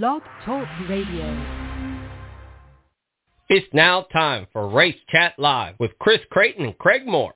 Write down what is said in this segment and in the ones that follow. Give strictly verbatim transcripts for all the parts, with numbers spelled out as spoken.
Blog Talk Radio. It's now time for Race Chat Live with Chris Creighton and Craig Moore.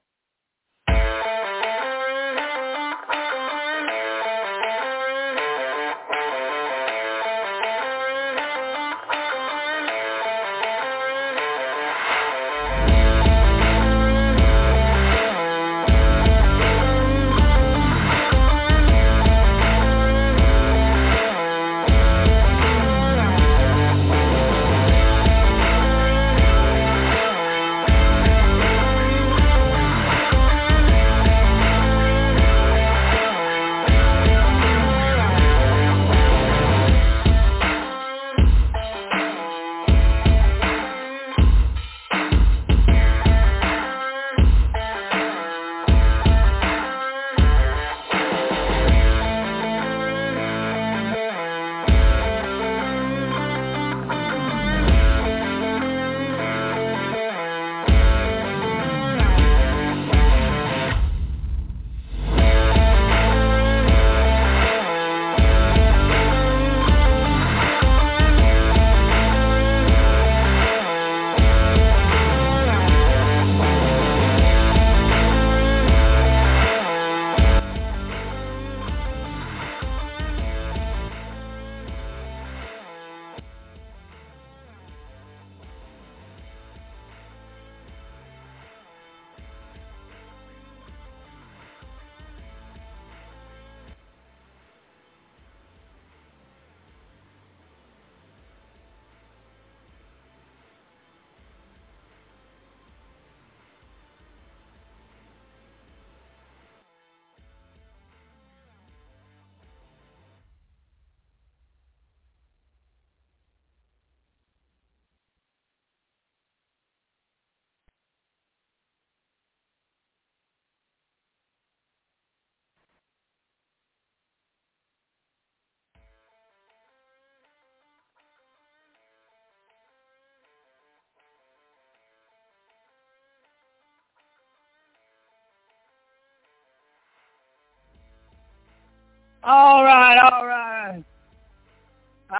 All right, all right.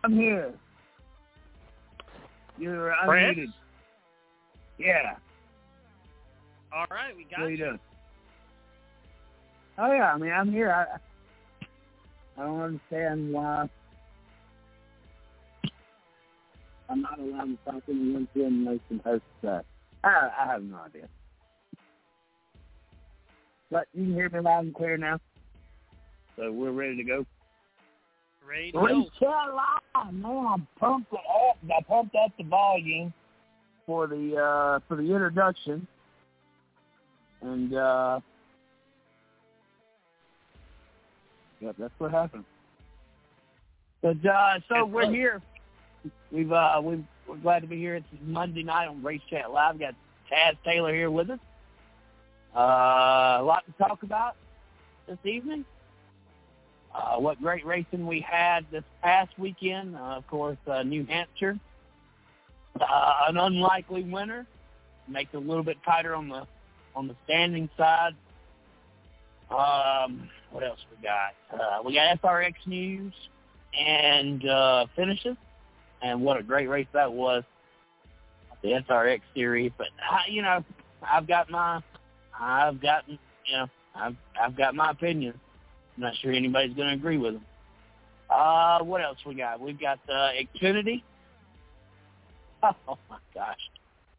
I'm here. You're unmuted. Yeah. All right, we got what you. you. Oh, yeah, I mean, I'm here. I, I don't understand why I'm not allowed to talk to anyone to make some host stuff. I, I have no idea. But you can hear me loud and clear now. So we're ready to go. Ready to go. I'm pumped up. I pumped up the volume for the uh, for the introduction, and uh, yep, that's what happened. But uh, so that's we're right. here. We've uh, we've we're glad to be here. It's Monday night on Race Chat Live. We've got Taz Taylor here with us. Uh, a lot to talk about this evening. Uh, what great racing we had this past weekend. Uh, of course, uh, New Hampshire, uh, an unlikely winner. Makes it a little bit tighter on the on the standing side. Um, what else we got? Uh, we got S R X news and uh, finishes. And what a great race that was, the S R X series. But I, you know, I've got my, I've got you know, I've I've got my opinions. I'm not sure anybody's going to agree with them. Uh, what else we got? We've got uh, Xfinity. Oh, my gosh.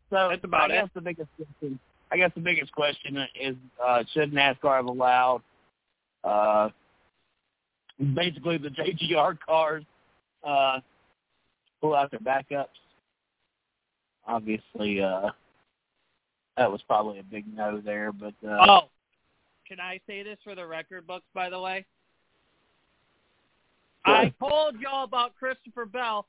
So That's about I guess it. The biggest question, I guess the biggest question is, uh, should NASCAR have allowed uh, basically the J G R cars uh, pull out their backups? Obviously, uh, that was probably a big no there. But uh, oh. Can I say this for the record books, by the way? Sure. I told y'all about Christopher Bell.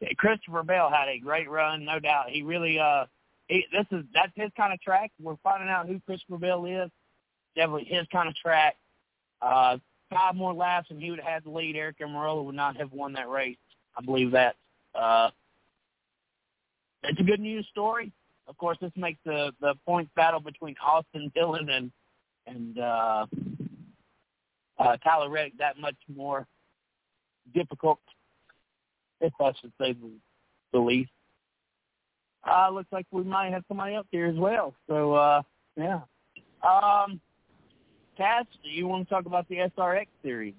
Yeah, Christopher Bell had a great run, no doubt. He really, uh, he, this is that's his kind of track. We're finding out who Christopher Bell is. Definitely his kind of track. Uh, five more laps, and he would have had the lead. Eric Amarola would not have won that race. I believe that. Uh, it's a good news story. Of course, this makes the, the points battle between Austin Dillon and and uh, uh, Tyler Reddick that much more difficult, if I should say the least. Uh, looks like we might have somebody up there as well. So, uh, yeah. Um, Cass, do you want to talk about the S R X series?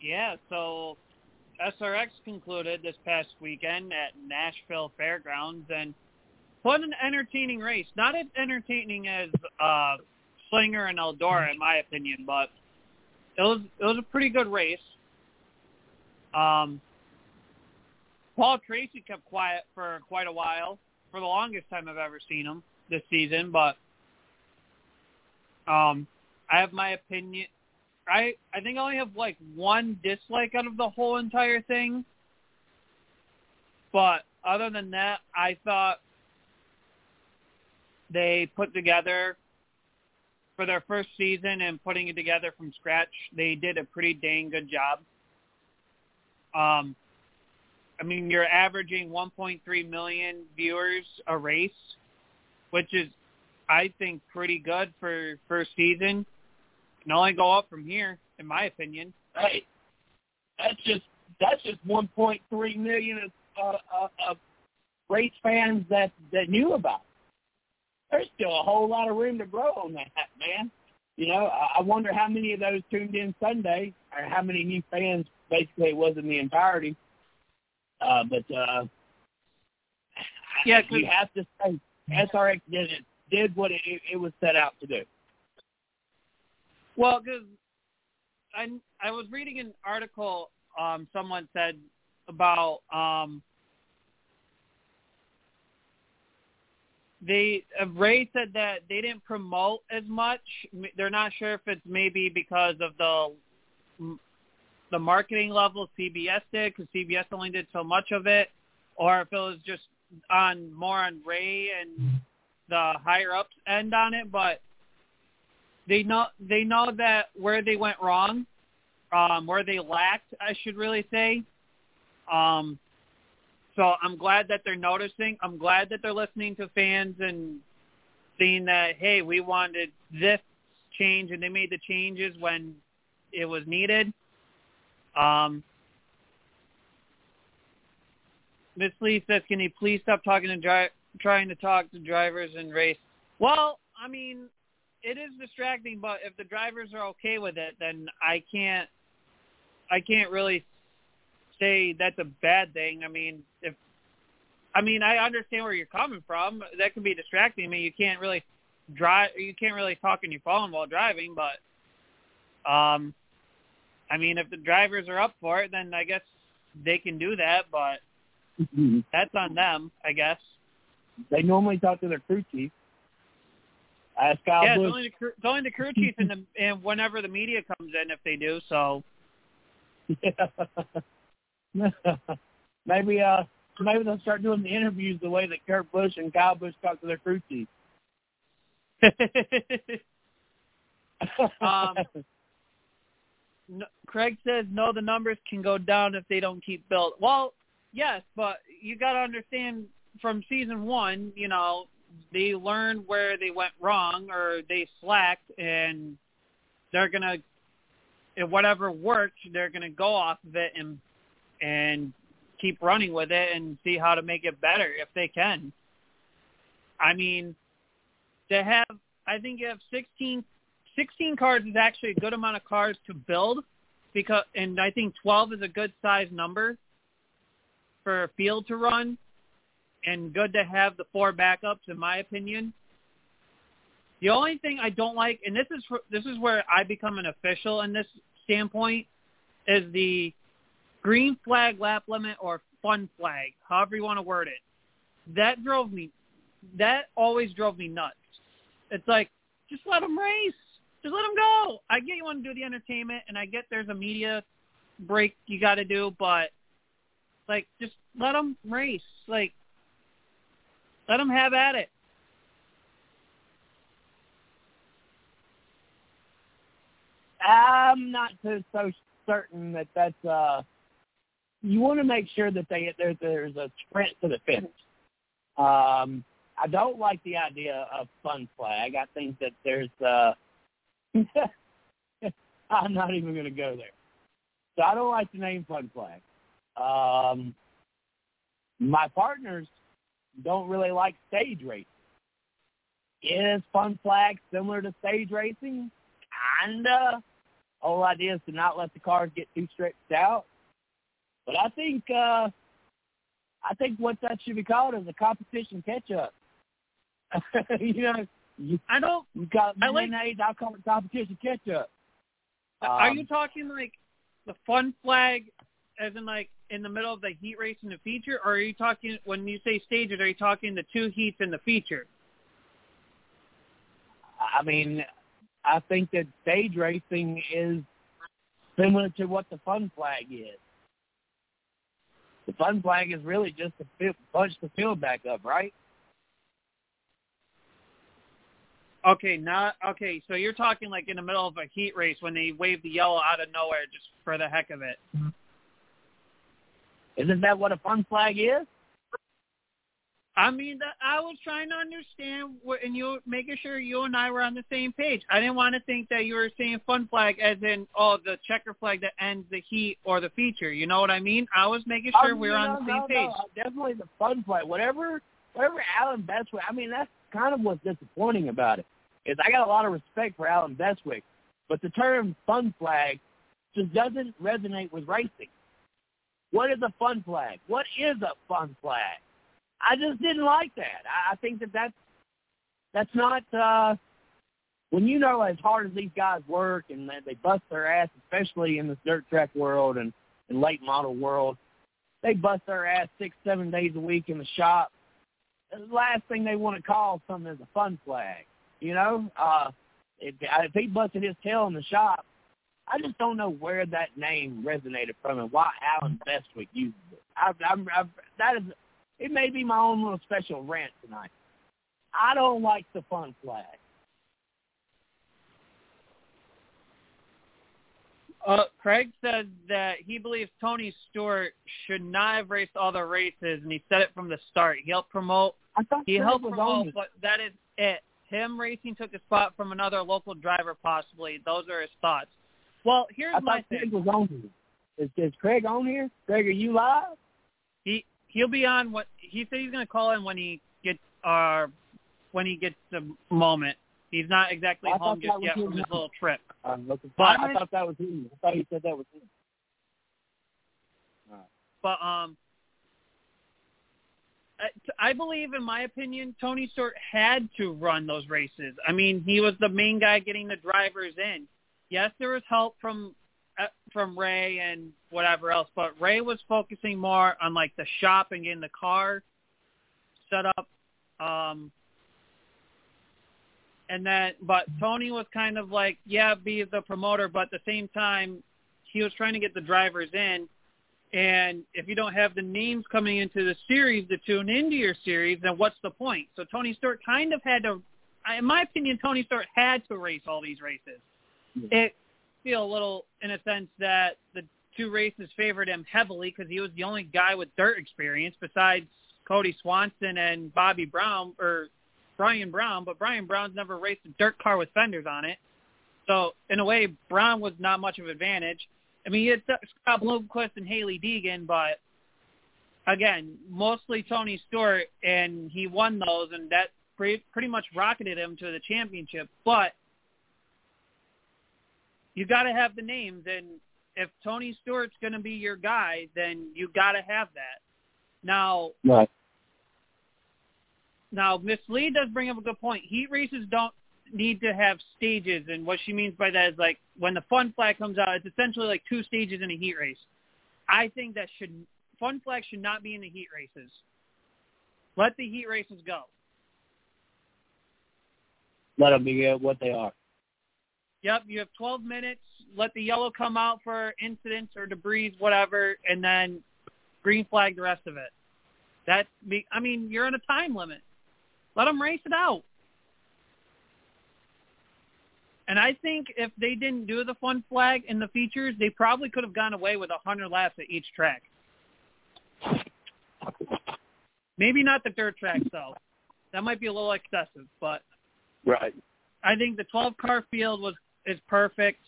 Yeah, so S R X concluded this past weekend at Nashville Fairgrounds, and what an entertaining race. Not as entertaining as uh, Slinger and Eldora, in my opinion, but it was it was a pretty good race. Um, Paul Tracy kept quiet for quite a while, for the longest time I've ever seen him this season, but um, I have my opinion. I, I think I only have, like, one dislike out of the whole entire thing. But other than that, I thought they put together, for their first season and putting it together from scratch, they did a pretty dang good job. Um, I mean, you're averaging one point three million viewers a race, which is, I think, pretty good for first season. Can only go up from here, in my opinion. Hey, that's just that's just one point three million of, uh, of, of race fans that, that knew about it. There's still a whole lot of room to grow on that, man. You know, I wonder how many of those tuned in Sunday, or how many new fans. Basically, it wasn't the entirety. Uh, but uh, yeah, you have to say S R X did it, did what it, it was set out to do. Well, because I, I was reading an article um, someone said about um, they Ray said that they didn't promote as much. They're not sure if it's maybe because of the the marketing level C B S did, because C B S only did so much of it, or if it was just on more on Ray and the higher ups end on it, but. They know they know that where they went wrong, um, where they lacked, I should really say. Um, so I'm glad that they're noticing. I'm glad that they're listening to fans and seeing that, hey, we wanted this change, and they made the changes when it was needed. Um, Miss Lee says, can you please stop talking to dri- trying to talk to drivers and race? Well, I mean... It is distracting, but if the drivers are okay with it, then I can't I can't really say that's a bad thing. I mean, if I mean, I understand where you're coming from. That can be distracting. I mean, you can't really drive you can't really talk on your phone while driving, but um I mean, if the drivers are up for it, then I guess they can do that, but that's on them, I guess. They normally talk to their crew chief. Ask Kyle yeah, Busch. It's only, the, it's only the crew chief and, the, and whenever the media comes in, if they do, so. Yeah. maybe uh, maybe they'll start doing the interviews the way that Kurt Busch and Kyle Busch talk to their crew chief. um, no, Craig says, no, the numbers can go down if they don't keep built. Well, yes, but you got to understand from season one, you know, they learned where they went wrong or they slacked, and they're going to, if whatever worked, they're going to go off of it and and keep running with it and see how to make it better if they can. I mean, to have, I think you have sixteen, sixteen cars is actually a good amount of cars to build, because, and I think twelve is a good size number for a field to run. And good to have the four backups, in my opinion. The only thing I don't like, and this is this is where I become an official in this standpoint, is the green flag lap limit or fun flag, however you want to word it. That drove me. That always drove me nuts. It's like, just let them race, just let them go. I get you want to do the entertainment, and I get there's a media break you got to do, but like, just let them race, like. Let them have at it. I'm not too, so certain that that's uh, – you want to make sure that they there, there's a sprint to the finish. Um, I don't like the idea of fun flag. I think that there's uh, – I'm not even going to go there. So I don't like the name Fun Flag. Um, my partners don't really like stage racing. Is Fun Flag similar to stage racing? Kinda. Whole idea is to not let the cars get too stretched out. But I think uh, I think what that should be called is a competition catch-up. you know, you, I don't. You got I like. Age, I'll call it competition catch-up. Um, are you talking like the Fun Flag, as in like in the middle of the heat race in the feature, or are you talking when you say stages? Are you talking the two heats in the feature? I mean, I think that stage racing is similar to what the Fun Flag is. The Fun Flag is really just to fill, bunch the field back up, right? Okay, not okay. So you're talking like in the middle of a heat race when they wave the yellow out of nowhere just for the heck of it. Isn't that what a Fun Flag is? I mean, I was trying to understand, and you making sure you and I were on the same page. I didn't want to think that you were saying Fun Flag as in, oh, the checker flag that ends the heat or the feature. You know what I mean? I was making sure oh, we were no, on the same no, page. No, definitely the Fun Flag. Whatever, whatever Alan Bestwick, I mean, that's kind of what's disappointing about it, is I got a lot of respect for Alan Bestwick, but the term Fun Flag just doesn't resonate with racing. What is a Fun Flag? What is a Fun Flag? I just didn't like that. I think that that's, that's not uh, – when you know as hard as these guys work and they bust their ass, especially in this dirt track world and, and late model world, they bust their ass six, seven days a week in the shop. The last thing they want to call something is a Fun Flag, you know? Uh, if, if he busted his tail in the shop, I just don't know where that name resonated from and why Alan Bestwick uses it. I, I'm, I, that is – It may be my own little special rant tonight. I don't like the Fun Flag. Uh, Craig said that he believes Tony Stewart should not have raced all the races, and he said it from the start. He helped promote. I thought he helped promote, but that is it. Him racing took a spot from another local driver, possibly. Those are his thoughts. Well, here's I my thing. Craig was on here. Is, is Craig on here? Craig, are you live? He. He'll be on. What he said he's going to call in when he gets uh, when he gets the moment. He's not exactly I home just yet from his little trip. Um, but but I thought that was him. I thought he said that was him. All right. But um, I, I believe, in my opinion, Tony Stewart had to run those races. I mean, he was the main guy getting the drivers in. Yes, there was help from. from Ray and whatever else, but Ray was focusing more on like the shop and getting the car set up. Um, and then, but Tony was kind of like, yeah, be the promoter, but at the same time, he was trying to get the drivers in. And if you don't have the names coming into the series to tune into your series, then what's the point? So Tony Stewart kind of had to, in my opinion, Tony Stewart had to race all these races. Yeah. It, feel a little in a sense that the two races favored him heavily because he was the only guy with dirt experience besides Cody Swanson and Bobby Brown or Brian Brown, but Brian Brown's never raced a dirt car with fenders on it. So in a way, Brown was not much of an advantage. I mean, it's Scott Bloomquist and Haley Deegan, but again, mostly Tony Stewart, and he won those, and that pretty, pretty much rocketed him to the championship. But you got to have the names, and if Tony Stewart's going to be your guy, then you got to have that. Now, right. Now, Miss Lee does bring up a good point. Heat races don't need to have stages, and what she means by that is, like, when the Fun Flag comes out, it's essentially like two stages in a heat race. I think that should Fun Flag should not be in the heat races. Let the heat races go. Let them be what they are. Yep, you have twelve minutes. Let the yellow come out for incidents or debris, whatever, and then green flag the rest of it. That's me. I mean, you're on a time limit. Let them race it out. And I think if they didn't do the Fun Flag in the features, they probably could have gone away with one hundred laps at each track. Maybe not the dirt track, though. That might be a little excessive, but right. I think the twelve-car field was is perfect,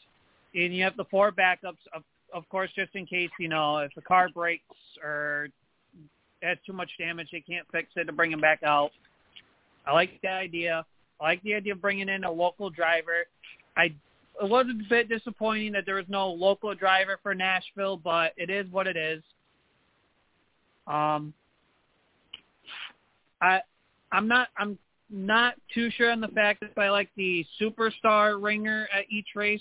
and you have the four backups of of course, just in case, you know, if the car breaks or has too much damage, they can't fix it, to bring them back out. I like the idea. I like the idea of bringing in a local driver. I It was a bit disappointing that there was no local driver for Nashville, but it is what it is. Um, I, I'm not, I'm not too sure on the fact that I like the superstar ringer at each race.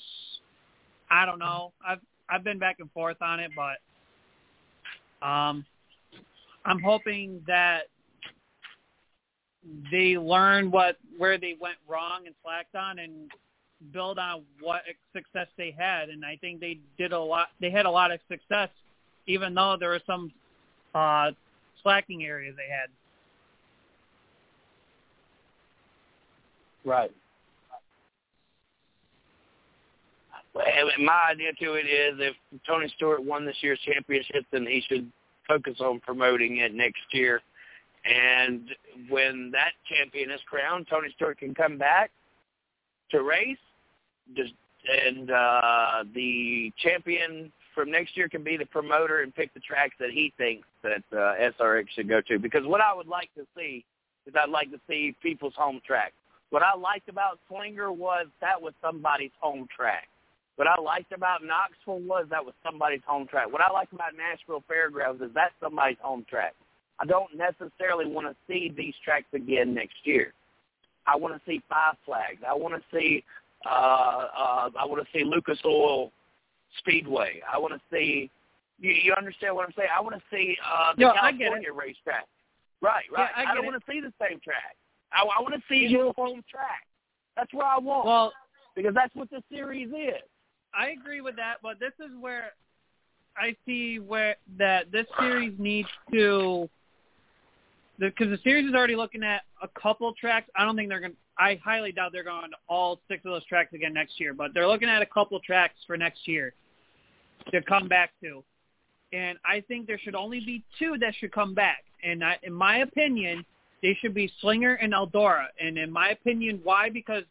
I don't know. I've, I've been back and forth on it, but um, I'm hoping that they learn what, where they went wrong and slacked on, and build on what success they had. And I think they did a lot. They had a lot of success, even though there were some uh, slacking areas they had. Right. My idea to it is, if Tony Stewart won this year's championship, then he should focus on promoting it next year. And when that champion is crowned, Tony Stewart can come back to race, and uh, the champion from next year can be the promoter and pick the tracks that he thinks that uh, S R X should go to. Because what I would like to see is I'd like to see people's home tracks. What I liked about Slinger was that was somebody's home track. What I liked about Knoxville was that was somebody's home track. What I liked about Nashville Fairgrounds is that's somebody's home track. I don't necessarily want to see these tracks again next year. I want to see Five Flags. I want to see uh, uh, I want to see Lucas Oil Speedway. I want to see you, you understand what I'm saying? I want to see uh, the no, California racetrack. Right, right. Yeah, I, I don't it. want to see the same track. I, I want to see your home track. That's where I want. Well, because that's what the series is. I agree with that, but this is where I see where that this series needs to. Because the series is already looking at a couple tracks. I don't think they're going to – I highly doubt they're going to all six of those tracks again next year. But they're looking at a couple tracks for next year to come back to. And I think there should only be two that should come back. And I, in my opinion, they should be Slinger and Eldora. And in my opinion, why? Because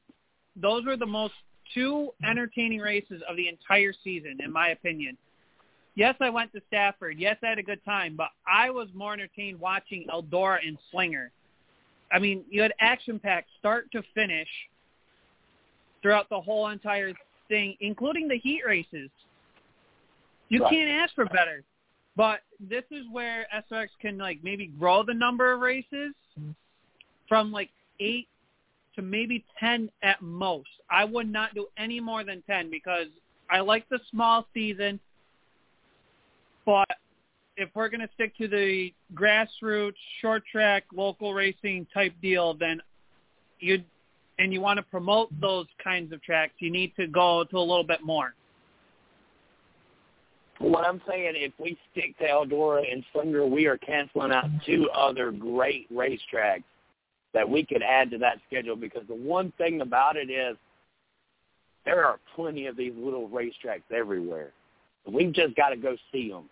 those were the most two entertaining races of the entire season, in my opinion. Yes, I went to Stafford. Yes, I had a good time, but I was more entertained watching Eldora and Slinger. I mean, you had action-packed start to finish throughout the whole entire thing, including the heat races. You right. can't ask for better. But this is where S R X can, like, maybe grow the number of races from, like, eight to maybe ten at most. I would not do any more than ten because I like the small season. But if we're going to stick to the grassroots, short track, local racing type deal, then you and you want to promote those kinds of tracks, you need to go to a little bit more. What I'm saying, if we stick to Eldora and Slinger, we are canceling out two other great racetracks that we could add to that schedule, because the one thing about it is there are plenty of these little racetracks everywhere. We've just got to go see them.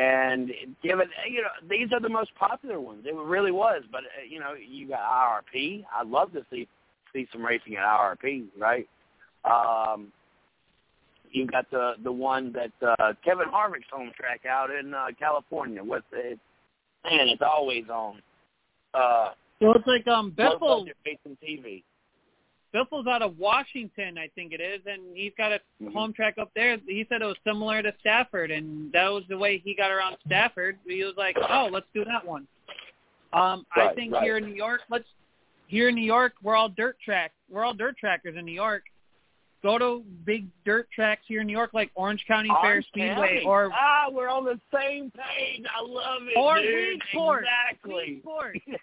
And given, you know, these are the most popular ones. It really was. But, you know, you got I R P. I'd love to see see some racing at I R P, right? Um, you got the, the one that uh, Kevin Harvick's home track out in uh, California. What's it? Man, it's always on. Uh, so it's like um, Biffle. T V. Biffle's out of Washington, I think it is, and he's got a home track up there. He said it was similar to Stafford, and that was the way he got around Stafford. He was like, "Oh, let's do that one." Um, right, I think right. here in New York, let's here in New York, we're all dirt track. We're all dirt trackers in New York. Go to big dirt tracks here in New York, like Orange County Fair Speedway, or ah, we're on the same page. I love it. Or Weedsport, exactly. Weedsport.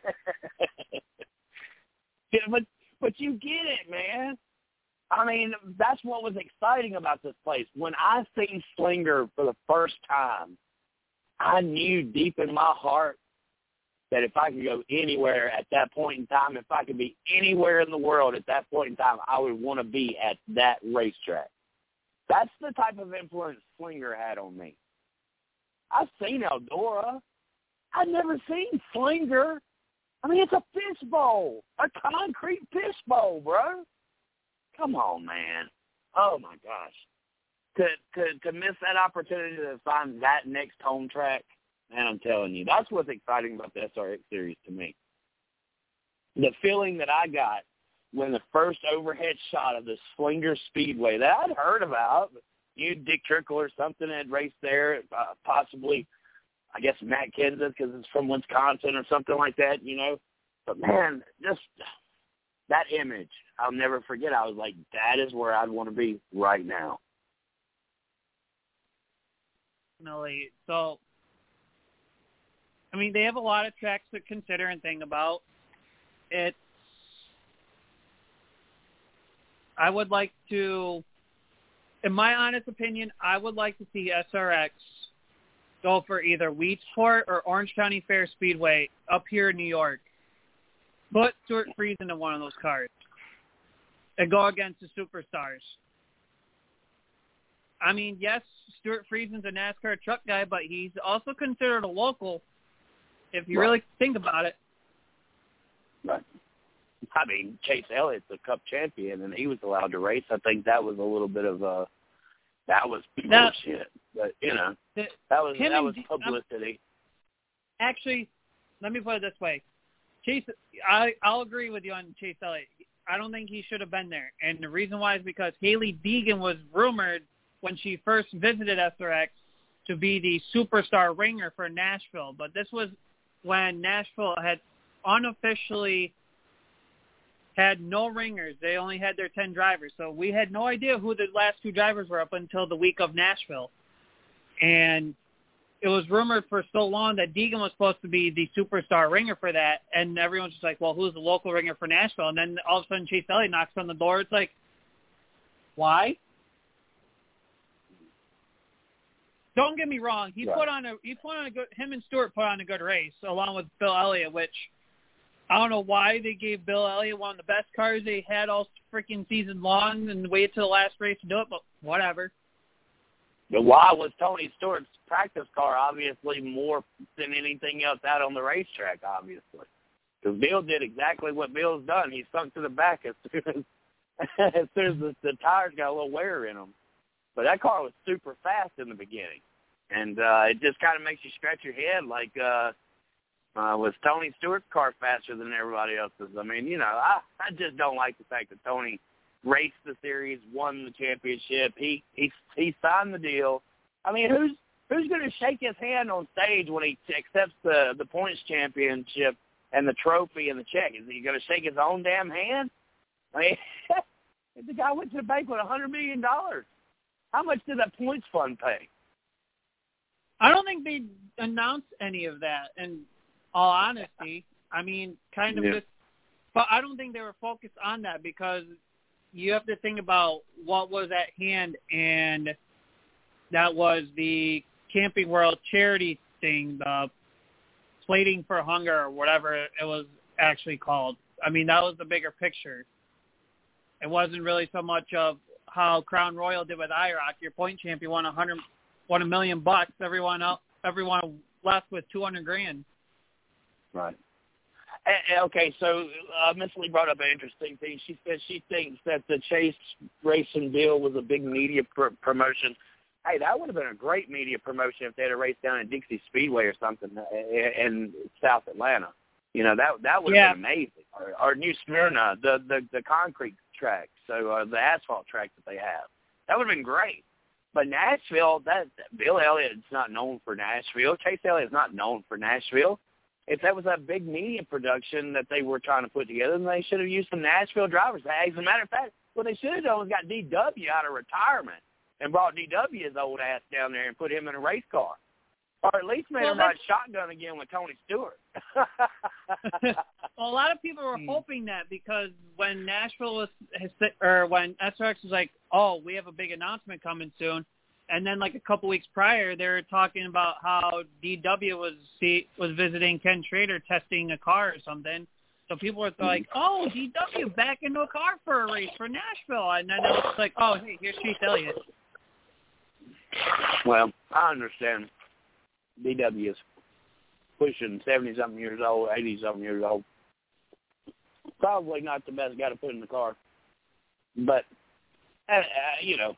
yeah, but. But you get it, man. I mean, that's what was exciting about this place. When I seen Slinger for the first time, I knew deep in my heart that if I could go anywhere at that point in time, if I could be anywhere in the world at that point in time, I would want to be at that racetrack. That's the type of influence Slinger had on me. I've seen Eldora. I've never seen Slinger. I mean, it's a fish bowl, a concrete fish bowl, bro. Come on, man. Oh, my gosh. to, to, to miss that opportunity to find that next home track, man, I'm telling you, that's what's exciting about the S R X series to me. The feeling that I got when the first overhead shot of the Slinger Speedway that I'd heard about, you Dick Trickle or something had raced there, uh, possibly, I guess, Matt Kenseth because it's from Wisconsin or something like that, you know. But, man, just that image, I'll never forget. I was like, that is where I'd want to be right now. Definitely. So, I mean, they have a lot of tracks to consider and think about. It's, I would like to, in my honest opinion, I would like to see S R X go for either Weedsport or Orange County Fair Speedway up here in New York. Put Stuart Friesen in one of those cars and go against the superstars. I mean, yes, Stuart Friesen's a NASCAR truck guy, but he's also considered a local if you right. really think about it. Right. I mean, Chase Elliott's a Cup champion, and he was allowed to race. I think that was a little bit of a that was now, bullshit, but you know, the, that was that was publicity. I'm, actually, let me put it this way: Chase, I I'll agree with you on Chase Elliott. I don't think he should have been there, and the reason why is because Haley Deegan was rumored when she first visited S R X to be the superstar ringer for Nashville, but this was when Nashville had unofficially had no ringers. They only had their ten drivers. So we had no idea who the last two drivers were up until the week of Nashville. And it was rumored for so long that Deegan was supposed to be the superstar ringer for that. And everyone's just like, well, who's the local ringer for Nashville? And then all of a sudden Chase Elliott knocks on the door. It's like, why? Don't get me wrong. He yeah. put on a, he put on a good, him and Stewart put on a good race along with Bill Elliott, which I don't know why they gave Bill Elliott one of the best cars they had all freaking season long and waited to the last race to do it, but whatever. The why was Tony Stewart's practice car, obviously, more than anything else out on the racetrack, obviously. Because Bill did exactly what Bill's done. He sunk to the back as soon as, as, soon as the, the tires got a little wear in them. But that car was super fast in the beginning. And uh, it just kind of makes you scratch your head like uh, – Uh, was Tony Stewart's car faster than everybody else's? I mean, you know, I, I just don't like the fact that Tony raced the series, won the championship. He he he signed the deal. I mean, who's who's going to shake his hand on stage when he accepts the, the points championship and the trophy and the check? Is he going to shake his own damn hand? I mean, the guy went to the bank with one hundred million dollars. How much did that points fund pay? I don't think they announced any of that. And all honesty, I mean, kind of yeah. just, but I don't think they were focused on that because you have to think about what was at hand, and that was the Camping World charity thing, the Plating for Hunger or whatever it was actually called. I mean, that was the bigger picture. It wasn't really so much of how Crown Royal did with I ROC. Your point champion won a hundred, won a million bucks. Everyone else, everyone left with two hundred grand. Right. Okay, so uh, Miss Lee brought up an interesting thing. She said she thinks that the Chase Racing deal was a big media pr- promotion. Hey, that would have been a great media promotion if they had a race down at Dixie Speedway or something in, in South Atlanta. You know, that that would have yeah. been amazing. Or, or New Smyrna, the, the, the concrete track, so uh, the asphalt track that they have. That would have been great. But Nashville, that Bill Elliott's not known for Nashville. Chase Elliott's not known for Nashville. If that was a big media production that they were trying to put together, then they should have used some Nashville drivers. As a matter of fact, what they should have done was got D W out of retirement and brought D W's old ass down there and put him in a race car. Or at least made well, him ride shotgun again with Tony Stewart. Well, a lot of people were hoping that because when Nashville was – or when S R X was like, oh, we have a big announcement coming soon, and then, like, a couple weeks prior, they were talking about how D W was see, was visiting Ken Trader testing a car or something. So people were like, oh, D W back into a car for a race for Nashville. And then it was like, oh, hey, here's Chase Elliott. Well, I understand D W is pushing seventy-something years old, eighty-something years old. Probably not the best guy to put in the car. But, uh, you know.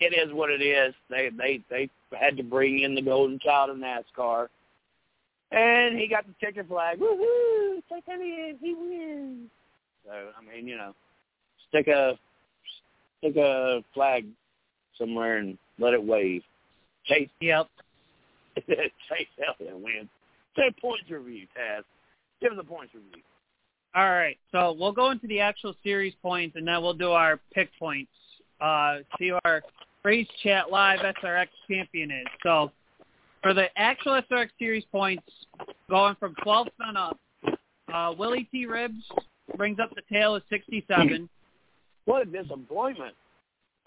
it is what it is. They they they had to bring in the golden child of NASCAR, and he got the checker flag. Woohoo! Chase Elliott, he wins. So I mean, you know, stick a stick a flag somewhere and let it wave. Chase. Yep. Chase Elliott wins. Say points review, Taz. Give us a points review. All right, so we'll go into the actual series points, and then we'll do our pick points. Uh, see who our Race Chat Live S R X champion is. So for the actual S R X series points, going from twelfth on up, uh, Willie T. Ribs brings up the tail at sixty-seven. What a disappointment.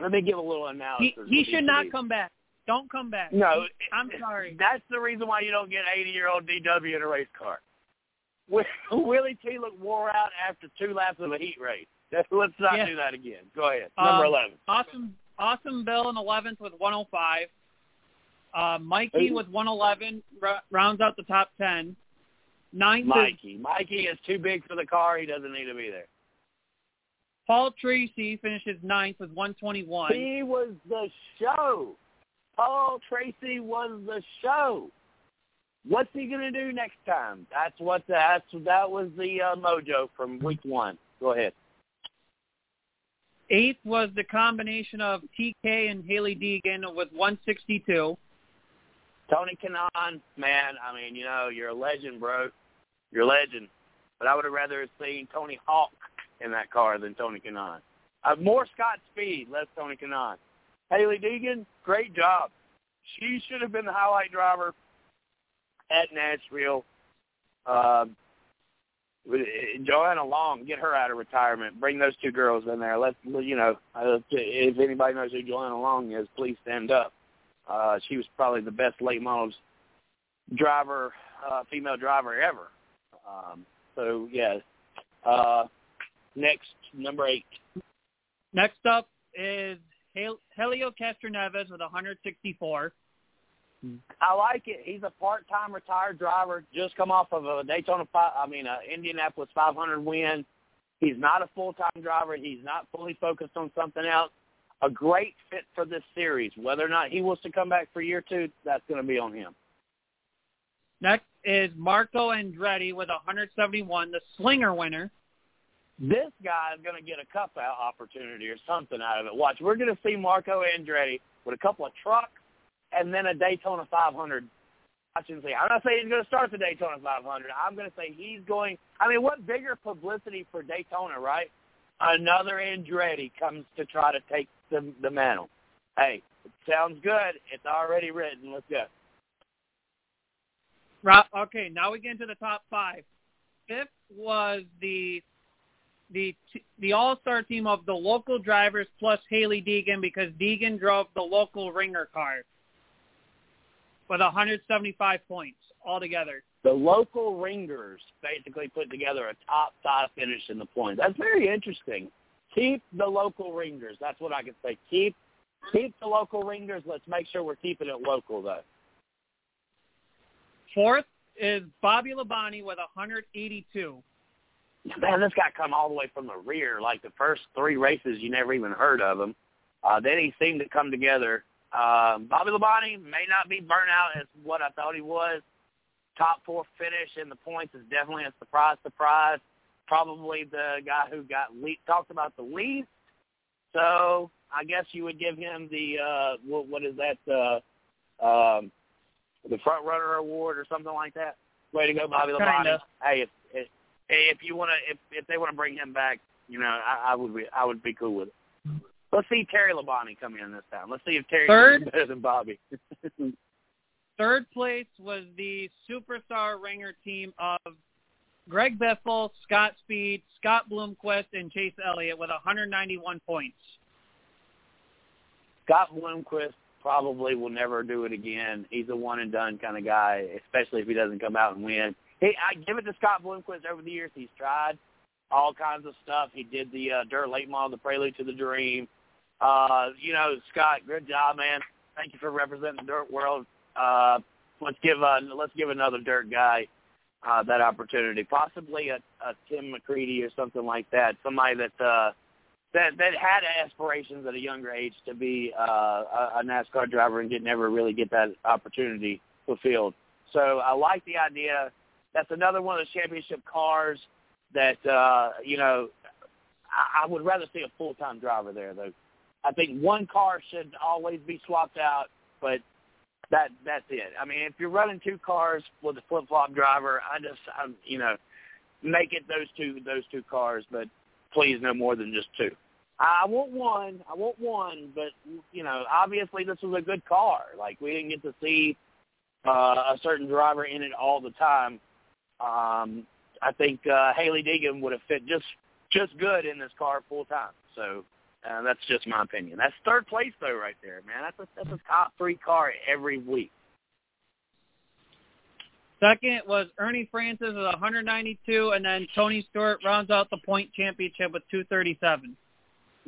Let me give a little analysis. He, he should not days. come back. Don't come back. No. I'm sorry. That's the reason why you don't get an eighty-year-old D W in a race car. Willie T. looked wore out after two laps of a heat race. Let's not yeah. do that again. Go ahead. Number um, eleven. Awesome Awesome Bill in eleventh with one oh five. Uh, Mikey Who? with one eleven r- rounds out the top ten. Ninth Mikey. Is, Mikey is too big for the car. He doesn't need to be there. Paul Tracy finishes ninth with one twenty-one. He was the show. Paul Tracy was the show. What's he going to do next time? That's what the, that's, that was the uh, mojo from week one. Go ahead. Eighth was the combination of T K and Haley Deegan with one sixty-two. Tony Kanaan, man, I mean, you know, you're a legend, bro. You're a legend. But I would have rather seen Tony Hawk in that car than Tony Kanaan. Uh, more Scott Speed, less Tony Kanaan. Haley Deegan, great job. She should have been the highlight driver at Nashville. Uh, Joanna Long, get her out of retirement. Bring those two girls in there. Let's, you know, if anybody knows who Joanna Long is, please stand up. Uh, she was probably the best late models driver, uh, female driver ever. Um, so, yeah. Uh, next, number eight. Next up is Hel- Helio Castroneves with one sixty-four. I like it. He's a part-time retired driver, just come off of a Daytona, I mean, a Indianapolis five hundred win. He's not a full-time driver. He's not fully focused on something else. A great fit for this series. Whether or not he wants to come back for year two, that's going to be on him. Next is Marco Andretti with one seventy-one, the Slinger winner. This guy is going to get a cup out opportunity or something out of it. Watch, we're going to see Marco Andretti with a couple of trucks. And then a Daytona five hundred. I shouldn't say. I'm not saying he's going to start the Daytona five hundred. I'm going to say he's going. I mean, what bigger publicity for Daytona, right? Another Andretti comes to try to take the, the mantle. Hey, it sounds good. It's already written. Let's go. Rob, okay, now we get into the top five. Fifth was the the the all-star team of the local drivers plus Haley Deegan because Deegan drove the local ringer car. With one seventy-five points altogether. The local ringers basically put together a top five finish in the points. That's very interesting. Keep the local ringers. That's what I can say. Keep keep the local ringers. Let's make sure we're keeping it local, though. Fourth is Bobby Labonte with one eighty-two. Man, this guy come all the way from the rear. Like the first three races, you never even heard of him. Uh, then he seemed to come together. Uh, Bobby Labonte may not be burnt out as what I thought he was. Top four finish in the points is definitely a surprise, surprise. Probably the guy who got le- talked about the least. So I guess you would give him the, uh, what, what is that, uh, um, the front runner award or something like that. Way to go, Bobby Labonte. Hey, if, if, if you want to, if, if they want to bring him back, you know, I, I would be, I would be cool with it. Let's see Terry Labonte come in this time. Let's see if Terry Third, is better than Bobby. Third place was the superstar ringer team of Greg Biffle, Scott Speed, Scott Bloomquist, and Chase Elliott with one ninety-one points. Scott Bloomquist probably will never do it again. He's a one-and-done kind of guy, especially if he doesn't come out and win. Hey, I give it to Scott Bloomquist over the years. He's tried all kinds of stuff. He did the uh, Dirt Late Model, the Prelude to the Dream. Uh, you know, Scott, good job, man. Thank you for representing the dirt world. Uh, let's give uh, let's give another dirt guy uh, that opportunity. Possibly a, a Tim McCready or something like that. Somebody that uh, that that had aspirations at a younger age to be uh, a, a NASCAR driver and didn't ever really get that opportunity fulfilled. So I like the idea. That's another one of the championship cars that, uh, you know, I, I would rather see a full-time driver there, though. I think one car should always be swapped out, but that that's it. I mean, if you're running two cars with a flip-flop driver, I just, I'm, you know, make it those two those two cars, but please no more than just two. I want one. I want one, but, you know, obviously this was a good car. Like, we didn't get to see uh, a certain driver in it all the time. Um, I think uh, Haley Deegan would have fit just just good in this car full time. So uh, that's just my opinion. That's third place, though, right there, man. That's a, that's a top three car every week. Second was Ernie Francis with one hundred ninety-two, and then Tony Stewart rounds out the point championship with two thirty-seven.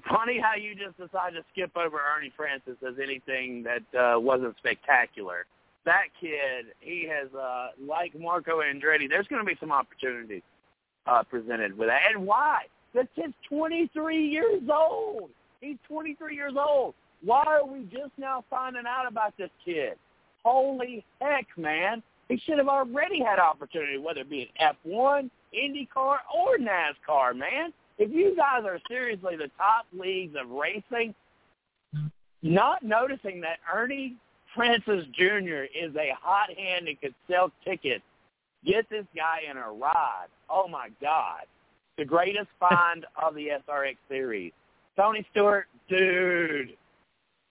Funny how you just decided to skip over Ernie Francis as anything that uh, wasn't spectacular. That kid, he has, uh, like Marco Andretti, there's going to be some opportunities uh, presented with that. And why? This kid's twenty-three years old. He's twenty-three years old. Why are we just now finding out about this kid? Holy heck, man. He should have already had opportunity, whether it be an F one, IndyCar, or NASCAR, man. If you guys are seriously the top leagues of racing, not noticing that Ernie Francis Junior is a hot hand and could sell tickets. Get this guy in a ride. Oh, my God. The greatest find of the S R X series. Tony Stewart, dude,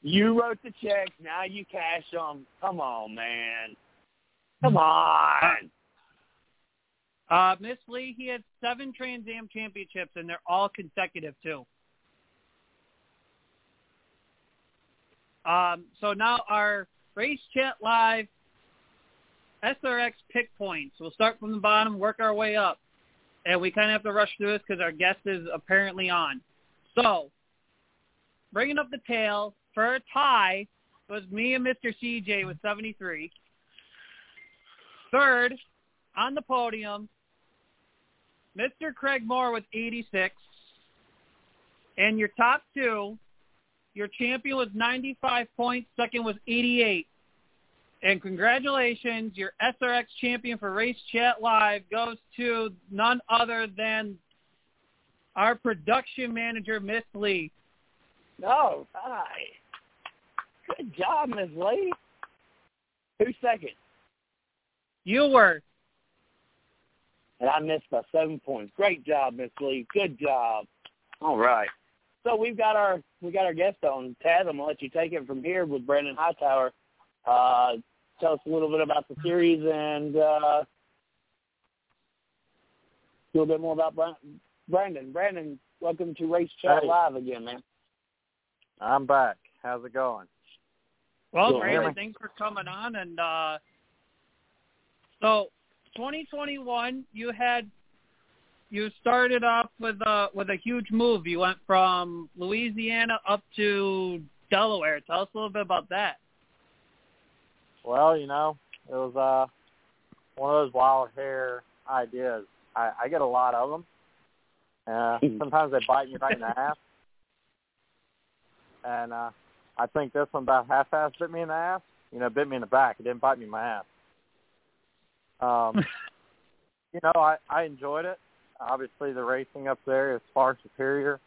you wrote the checks. Now you cash them. Come on, man. Come on. Uh, Miss Lee, he had seven Trans Am championships, and they're all consecutive, too. Um, so now our Race Chat Live S R X pick points. We'll start from the bottom, work our way up. And we kind of have to rush through this because our guest is apparently on. So, bringing up the tail for a tie was me and Mister C J with seventy-three. Third, on the podium, Mister Craig Moore with eighty-six. And your top two... Your champion was ninety-five points. Second was eighty-eight. And congratulations, your S R X champion for Race Chat Live goes to none other than our production manager, Miss Lee. Oh, hi. Good job, Miss Lee. Who's second? You were. And I missed by seven points. Great job, Miss Lee. Good job. All right. So we've got our we got our guest on. Taz, I'm going to let you take it from here with Brandon Hightower. Uh, tell us a little bit about the series and uh, a little bit more about Brandon. Brandon, welcome to Race Chat hey. Live again, man. I'm back. How's it going? Well, cool. Brandon, thanks for coming on. And uh, so twenty twenty-one, you had... You started off with a with a huge move. You went from Louisiana up to Delaware. Tell us a little bit about that. Well, you know, it was uh, one of those wild hair ideas. I, I get a lot of them. Uh, sometimes they bite me right in the ass. And uh, I think this one about half-ass bit me in the ass. You know, bit me in the back. It didn't bite me in my ass. Um, you know, I, I enjoyed it. Obviously, the racing up there is far superior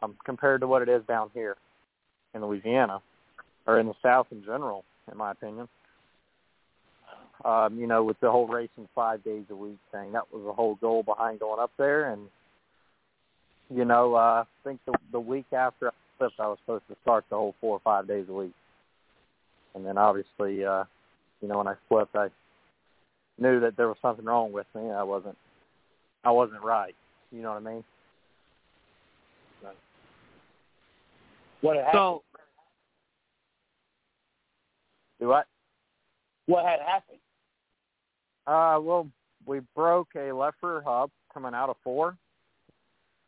um, compared to what it is down here in Louisiana, or in the South in general, in my opinion. Um, you know, with the whole racing five days a week thing, that was the whole goal behind going up there. And, you know, uh, I think the, the week after I flipped, I was supposed to start the whole four or five days a week. And then, obviously, uh, you know, when I flipped, I knew that there was something wrong with me. I wasn't. I wasn't right. You know what I mean? Right. What had happened? So, Do what? What had happened? Uh, well, we broke a left rear hub coming out of four.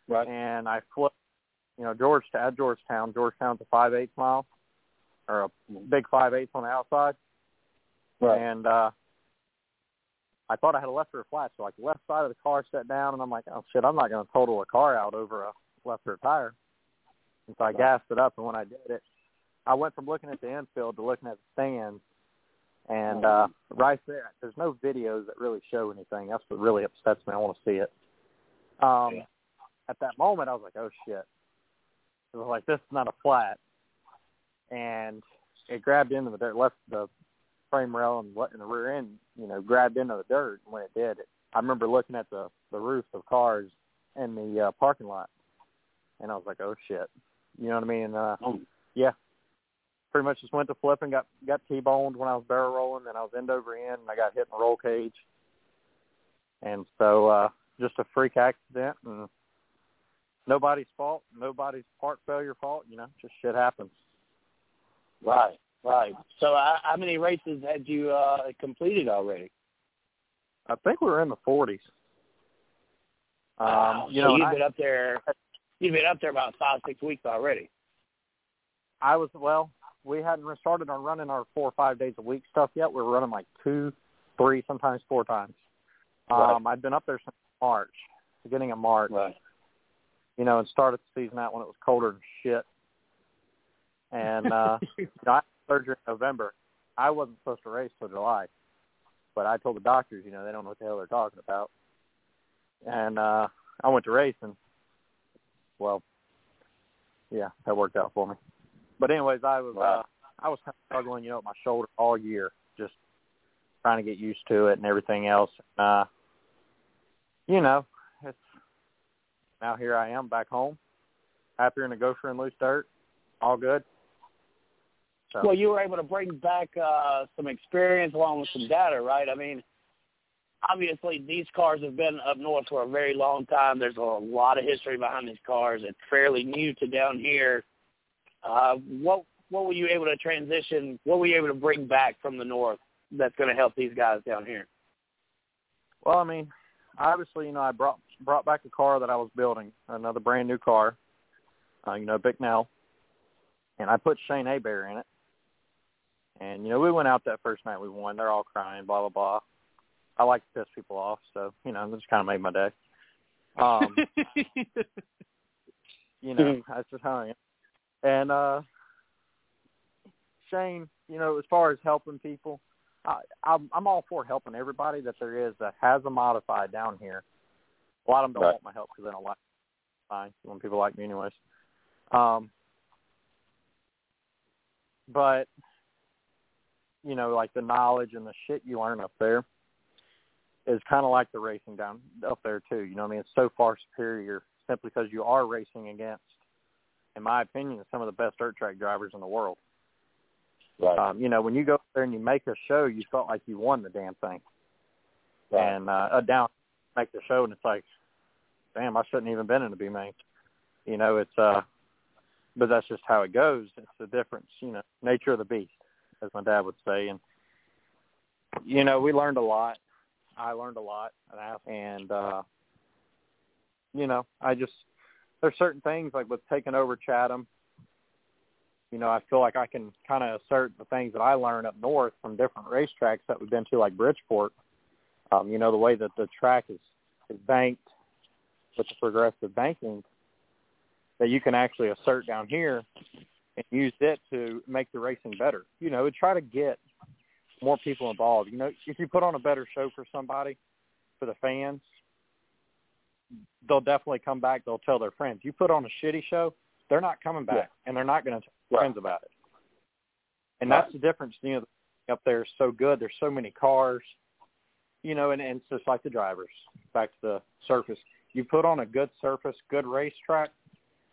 Right. And I flipped, you know, George at Georgetown. Georgetown's a five-eighths mile, or a big five-eighths on the outside. Right. And, uh, I thought I had a left rear flat, so like the left side of the car set down, and I'm like, oh, shit, I'm not going to total a car out over a left rear tire. And so I gassed it up, and when I did it, I went from looking at the infield to looking at the stands. And uh, right there, there's no videos that really show anything. That's what really upsets me. I want to see it. Um, yeah. At that moment, I was like, oh, shit. It was like, this is not a flat. And it grabbed into the dirt, left the frame rail and in the rear end, you know, grabbed into the dirt. And when it did, it, I remember looking at the, the roofs of cars in the uh, parking lot. And I was like, oh, shit. You know what I mean? Uh, oh. Yeah. Pretty much just went to flip and got, got T-boned when I was barrel rolling. Then I was end over end, and I got hit in the roll cage. And so uh, just a freak accident. And nobody's fault, nobody's part failure fault. You know, just shit happens. Right, right. So uh, how many races had you uh, completed already? I think we were in the forties. Um, wow. You know, so you've been I, up there. You've been up there about five, six weeks already. I was, well, we hadn't started on running our four or five days a week stuff yet. We were running like two, three, sometimes four times. Right. Um, I'd been up there since March, beginning of March. Right. You know, and started the season out when it was colder than shit. And uh, you know, I had surgery in November. I wasn't supposed to race till July. But I told the doctors, you know, they don't know what the hell they're talking about. And uh, I went to race, and, well, yeah, that worked out for me. But anyways, I was wow. uh, I was kind of struggling, you know, with my shoulder all year, just trying to get used to it and everything else. Uh, you know, it's, now here I am back home, happier in a gopher and loose dirt, all good. So. Well, you were able to bring back uh, some experience along with some data, right? I mean, obviously these cars have been up north for a very long time. There's a lot of history behind these cars. It's fairly new to down here. Uh, what what were you able to transition? What were you able to bring back from the north that's going to help these guys down here? Well, I mean, obviously, you know, I brought brought back a car that I was building, another brand new car, uh, you know, Bicknell, and I put Shane Hebert in it. And you know, we went out that first night we won. They're all crying, blah blah blah. I like to piss people off, so you know, that just kind of made my day. Um, you know, that's just how I am. And uh, Shane, you know, as far as helping people, I, I'm, I'm all for helping everybody that there is that has a modified down here. A lot of them don't right. want my help because they don't like mine. When people like me, anyways. Um, but you know, like the knowledge and the shit you learn up there is kind of like the racing down up there too. You know what I mean? It's so far superior simply because you are racing against, in my opinion, some of the best dirt track drivers in the world. Right. Um, you know, when you go up there and you make a show, you felt like you won the damn thing. Right. And uh, down make the show, and it's like, damn, I shouldn't even been in the B main. You know, it's uh, but that's just how it goes. It's the difference, you know, nature of the beast, as my dad would say. And you know, we learned a lot. I learned a lot, and uh, you know, I just. There's certain things, like with taking over Chatham, you know, I feel like I can kind of assert the things that I learned up north from different racetracks that we've been to, like Bridgeport. Um, you know, the way that the track is, is banked with the progressive banking, that you can actually assert down here and use it to make the racing better. You know, try to get more people involved. You know, if you put on a better show for somebody, for the fans, they'll definitely come back. They'll tell their friends. You put on a shitty show, they're not coming back, yeah. and they're not going to tell their right. friends about it. And right. that's the difference. You know, up there is so good. There's so many cars, you know, and, and it's just like the drivers. Back to the surface. You put on a good surface, good racetrack,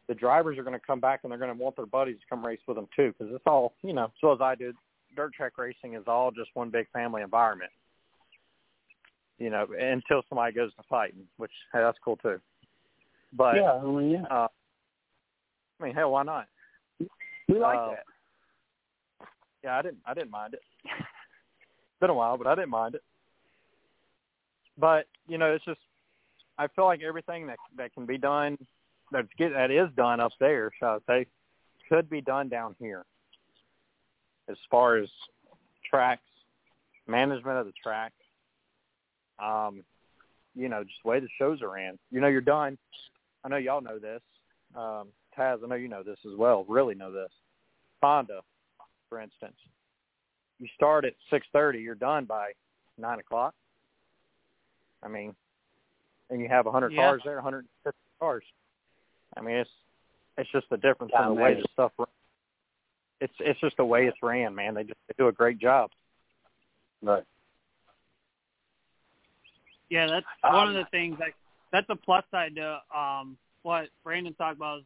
the drivers are going to come back, and they're going to want their buddies to come race with them too, because it's all, you know, so as I do, dirt track racing is all just one big family environment. You know, until somebody goes to fighting, which, hey, that's cool, too. But, yeah, I mean, yeah. Uh, I mean, hell, why not? We like uh, that. Yeah, I didn't I didn't mind it. It's been a while, but I didn't mind it. But, you know, it's just, I feel like everything that that can be done, that's get, that is done up there, shall I say, could be done down here. As far as tracks, management of the track. Um, you know, just the way the shows are ran. You know, you're done. I know y'all know this. um, Taz, I know you know this as well, really know this. Honda, for instance, you start at six thirty, you're done by nine o'clock. I mean, and you have one hundred yeah. cars there, one hundred fifty cars. I mean, it's it's just the difference yeah, in the man. way the stuff runs. It's, it's just the way it's ran, man. They, just, they do a great job. Right. Yeah, that's one of the things. Like, that's a plus side to um, what Brandon talked about. Is,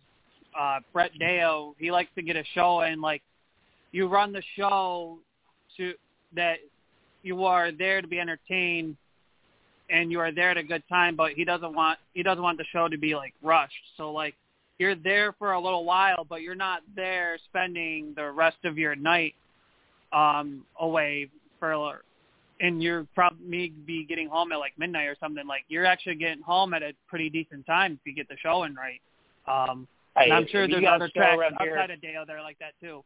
uh, Brett Deo, he likes to get a show, and like you run the show to that you are there to be entertained, and you are there at a good time. But he doesn't want he doesn't want the show to be like rushed. So like you're there for a little while, but you're not there spending the rest of your night um, away for. And you're probably be getting home at like midnight or something. Like you're actually getting home at a pretty decent time if you get the show in right. Um, hey, and I'm sure there's other tracks outside of Dale that are like that too.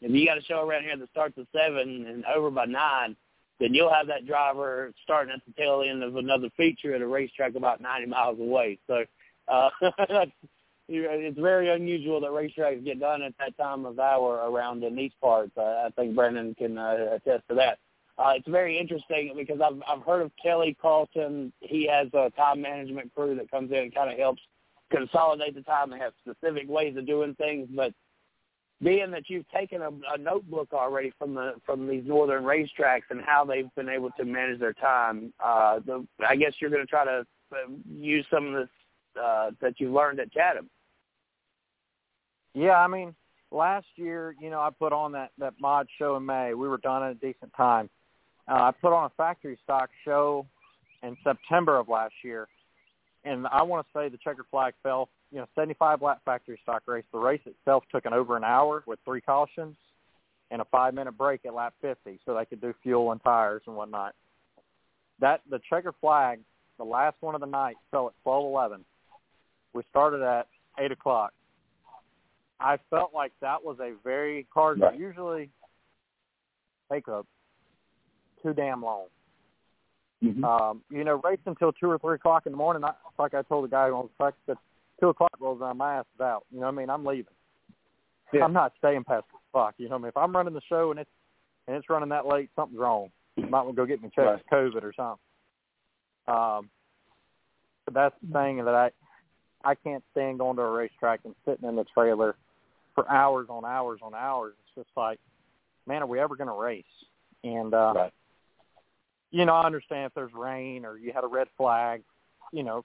If you got a show around here that starts at seven and over by nine, then you'll have that driver starting at the tail end of another feature at a racetrack about ninety miles away. So uh, it's very unusual that racetracks get done at that time of hour around in these parts. Uh, I think Brandon can uh, attest to that. Uh, it's very interesting because I've I've heard of Kelly Carlton. He has a time management crew that comes in and kind of helps consolidate the time. They have specific ways of doing things, but being that you've taken a, a notebook already from the from these northern racetracks and how they've been able to manage their time, uh, the, I guess you're going to try to use some of this uh, that you learned at Chatham. Yeah, I mean, last year, you know, I put on that, that mod show in May. We were done at a decent time. Uh, I put on a factory stock show in September of last year, and I want to say the checkered flag fell, you know, seventy-five lap factory stock race. The race itself took an over an hour with three cautions and a five-minute break at lap fifty so they could do fuel and tires and whatnot. That the checkered flag, the last one of the night, fell at twelve eleven. We started at eight o'clock. I felt like that was a very hard right. usually take up. Too damn long. Mm-hmm. Um, you know, race until two or three o'clock in the morning. I, like I told the guy who owns the truck, that two o'clock rolls down my ass is out. You know what I mean? I'm leaving. Yeah. I'm not staying past two o'clock. You know what I mean? If I'm running the show and it's and it's running that late, something's wrong. You might want to go get me checked right. for COVID or something. Um, but that's the thing that I I can't stand going to a racetrack and sitting in the trailer for hours on hours on hours. It's just like, man, are we ever going to race? And uh, right. you know, I understand if there's rain or you had a red flag, you know,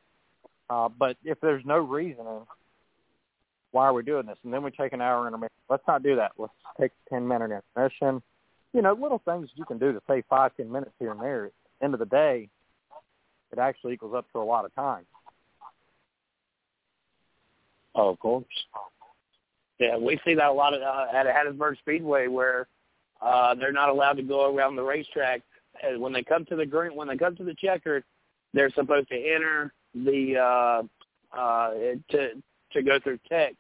uh, but if there's no reasoning, why are we doing this? And then we take an hour intermission. Let's not do that. Let's take a ten-minute intermission. You know, little things you can do to save five, ten minutes here and there. At the end of the day, it actually equals up to a lot of time. Oh, of course. Yeah, we see that a lot at uh, at Hattiesburg Speedway where uh, they're not allowed to go around the racetrack. When they come to the green, when they come to the checker, they're supposed to enter the uh, uh, to to go through tech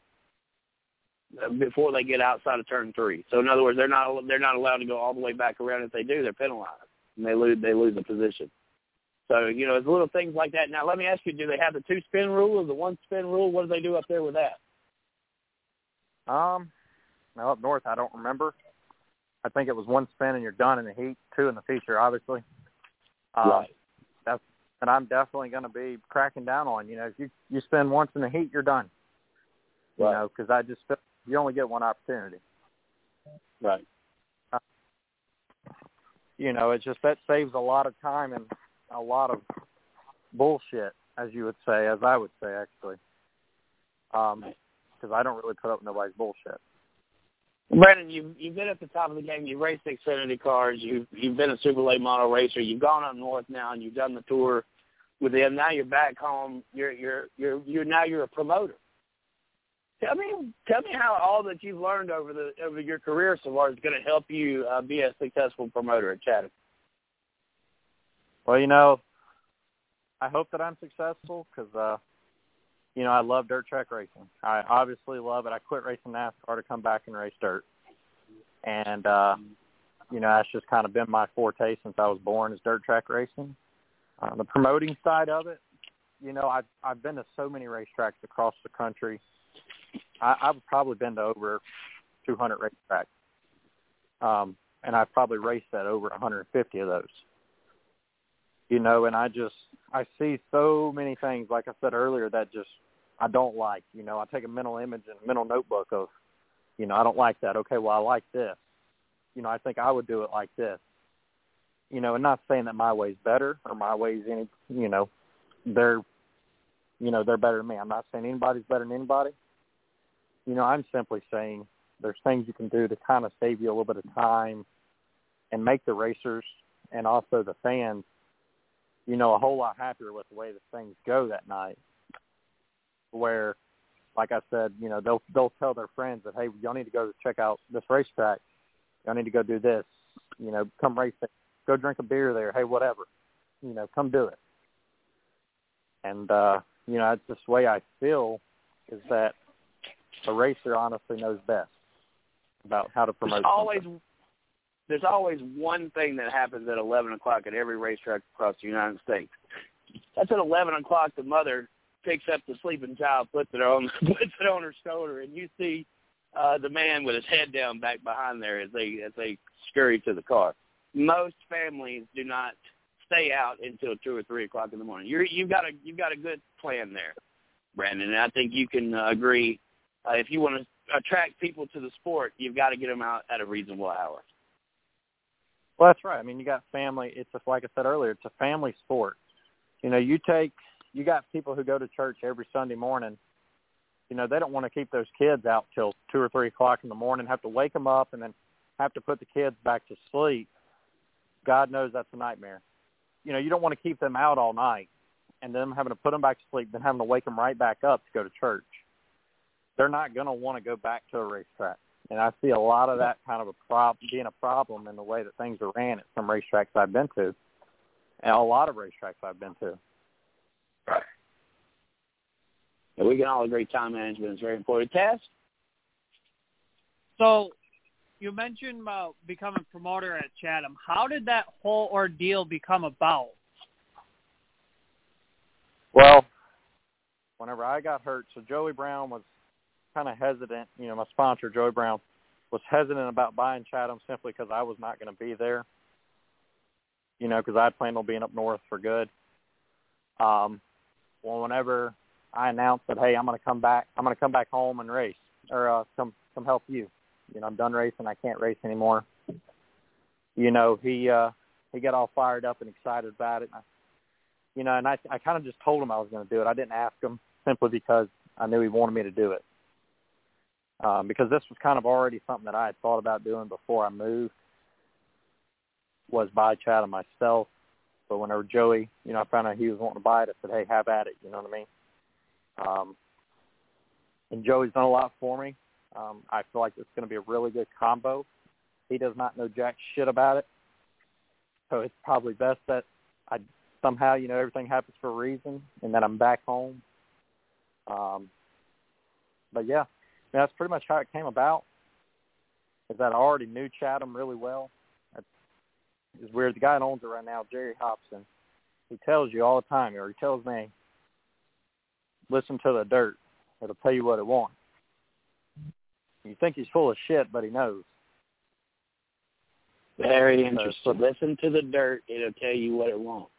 before they get outside of turn three. So in other words, they're not they're not allowed to go all the way back around. If they do, they're penalized and they lose they lose the position. So you know, it's little things like that. Now let me ask you: do they have the two spin rule or the one spin rule? What do they do up there with that? Um, now up north, I don't remember. I think it was one spin and you're done in the heat, two in the feature, obviously. Um, right. That's, and I'm definitely going to be cracking down on, you know, if you, you spin once in the heat, you're done. Right. You know, because I just – you only get one opportunity. Right. Uh, you know, it's just that saves a lot of time and a lot of bullshit, as you would say, as I would say, actually, um, because I don't really put up with nobody's bullshit. Brandon, you've, you've been at the top of the game. You've raced Xfinity cars. You've, you've been a super late model racer. You've gone up north now, and you've done the tour with them. Now you're back home. You're you're you're you're now you're a promoter. Tell me, tell me how all that you've learned over the over your career so far is going to help you uh, be a successful promoter at Chatham. Well, you know, I hope that I'm successful because, uh, you know, I love dirt track racing. I obviously love it. I quit racing NASCAR to come back and race dirt. And, uh, you know, that's just kind of been my forte since I was born is dirt track racing. Uh, the promoting side of it, you know, I've, I've been to so many racetracks across the country. I, I've probably been to over two hundred racetracks. Um, and I've probably raced at over one hundred fifty of those. You know, and I just, I see so many things, like I said earlier, that just, I don't like. You know, I take a mental image and a mental notebook of, you know, I don't like that. Okay, well, I like this. You know, I think I would do it like this. You know, and not saying that my way's better or my way's any, you know, they're, you know, they're better than me. I'm not saying anybody's better than anybody. You know, I'm simply saying there's things you can do to kind of save you a little bit of time and make the racers and also the fans, you know, a whole lot happier with the way that things go that night. Where, like I said, you know, they'll they'll tell their friends that, hey, y'all need to go check out this racetrack. Y'all need to go do this. You know, come race there. Go drink a beer there. Hey, whatever. You know, come do it. And, uh, you know, that's just the way I feel, is that a racer honestly knows best about how to promote. There's always, there's always one thing that happens at eleven o'clock at every racetrack across the United States. That's at eleven o'clock the mother picks up the sleeping child, puts it on, puts it on her shoulder, and you see uh, the man with his head down back behind there as they as they scurry to the car. Most families do not stay out until two or three o'clock in the morning. You're, you've got a you've got a good plan there, Brandon. And I think you can uh, agree. Uh, if you want to attract people to the sport, you've got to get them out at a reasonable hour. Well, that's right. I mean, you got family. It's just like I said earlier. It's a family sport. You know, you take you got people who go to church every Sunday morning. You know, they don't want to keep those kids out till two or three o'clock in the morning. Have to wake them up and then have to put the kids back to sleep. God knows that's a nightmare. You know, you don't want to keep them out all night and then having to put them back to sleep, then having to wake them right back up to go to church. They're not going to want to go back to a racetrack. And I see a lot of that kind of a problem, being a problem in the way that things are ran at some racetracks I've been to, and a lot of racetracks I've been to. Right. And we can all agree time management is very important. Tess? So, you mentioned about becoming a promoter at Chatham. How did that whole ordeal become about? Well, whenever I got hurt, so Joey Brown was kind of hesitant. You know, my sponsor, Joey Brown, was hesitant about buying Chatham simply because I was not going to be there, you know, because I planned on being up north for good. Um, well, whenever I announced that, hey, I'm going to come back, I'm going to come back home and race, or uh, come come help you. You know, I'm done racing. I can't race anymore. You know, he uh, he got all fired up and excited about it. And I, you know, and I I kind of just told him I was going to do it. I didn't ask him simply because I knew he wanted me to do it. Um, because this was kind of already something that I had thought about doing before I moved, was buy Chatham myself. But whenever Joey, you know, I found out he was wanting to buy it, I said, hey, have at it. You know what I mean? Um, and Joey's done a lot for me. Um, I feel like it's going to be a really good combo. He does not know jack shit about it, so it's probably best that I somehow, you know, everything happens for a reason, and that I'm back home. Um, but yeah, that's pretty much how it came about. Is that I already knew Chatham really well. It's weird. The guy that owns it right now, Jerry Hobson, he tells you all the time, or he tells me, listen to the dirt. It'll tell you what it wants. You think he's full of shit, but he knows. Very interesting. Listen to the dirt. It'll tell you what it wants.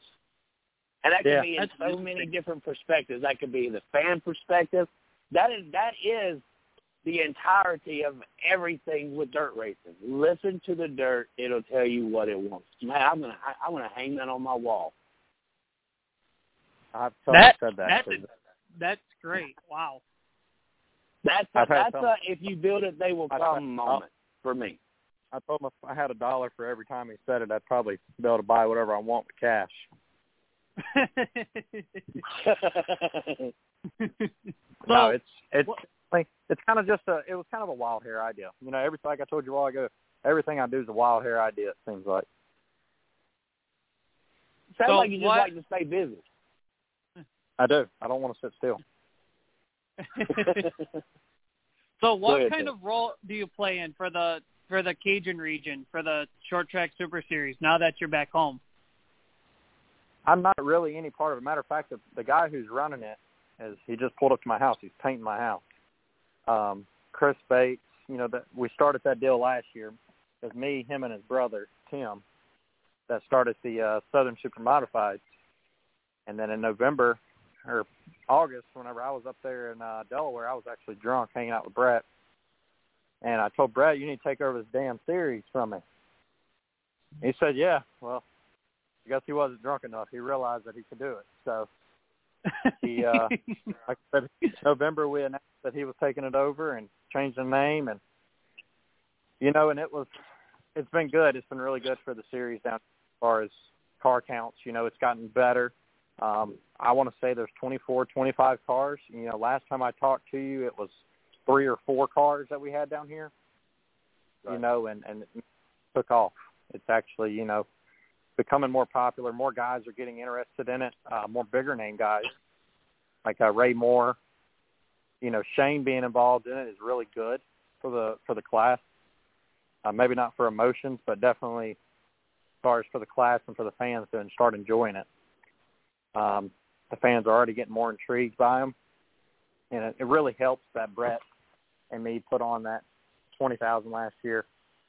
And that can yeah, be in so many different perspectives. That could be the fan perspective. That is that is the entirety of everything with dirt racing. Listen to the dirt. It'll tell you what it wants. Man, I'm gonna, I, I'm going to hang that on my wall. I've totally that, said that. That's, a, that's great. Wow. That's a, that's a, if you build it, they will come moment for me. I told him if I had a dollar for every time he said it, I'd probably be able to buy whatever I want with cash. No, it's it's like, it's kind of just a it was kind of a wild hair idea. You know, everything, like I told you a while ago, everything I do is a wild hair idea. It seems like. Sounds so like you just what? like to stay busy. I do. I don't want to sit still. So what ahead, kind then. of role do you play in for the for the Cajun region, for the Short Track Super Series, now that you're back home? I'm not really any part of it. Matter of fact, the, the guy who's running it, is he just pulled up to my house. He's painting my house. Um, Chris Bates, you know, that we started that deal last year. It was me, him, and his brother, Tim, that started the uh, Southern Super Modifieds. And then in November or August, whenever I was up there in uh, Delaware, I was actually drunk hanging out with Brett. And I told Brett, you need to take over this damn series from me. He said, yeah, well, I guess he wasn't drunk enough. He realized that he could do it. So he, uh, like I said, in November we announced that he was taking it over and changed the name. And, you know, and it was, it's been good. It's been really good for the series down as far as car counts. You know, it's gotten better. Um, I want to say there's twenty-four, twenty-five cars. You know, last time I talked to you, it was three or four cars that we had down here, right. You know, and, and it took off. It's actually, you know, becoming more popular. More guys are getting interested in it, uh, more bigger name guys like uh, Ray Moore. You know, Shane being involved in it is really good for the for the class. Uh, maybe not for emotions, but definitely as far as for the class and for the fans to start enjoying it. Um, the fans are already getting more intrigued by them, and it, it really helps that Brett and me put on that twenty thousand last year.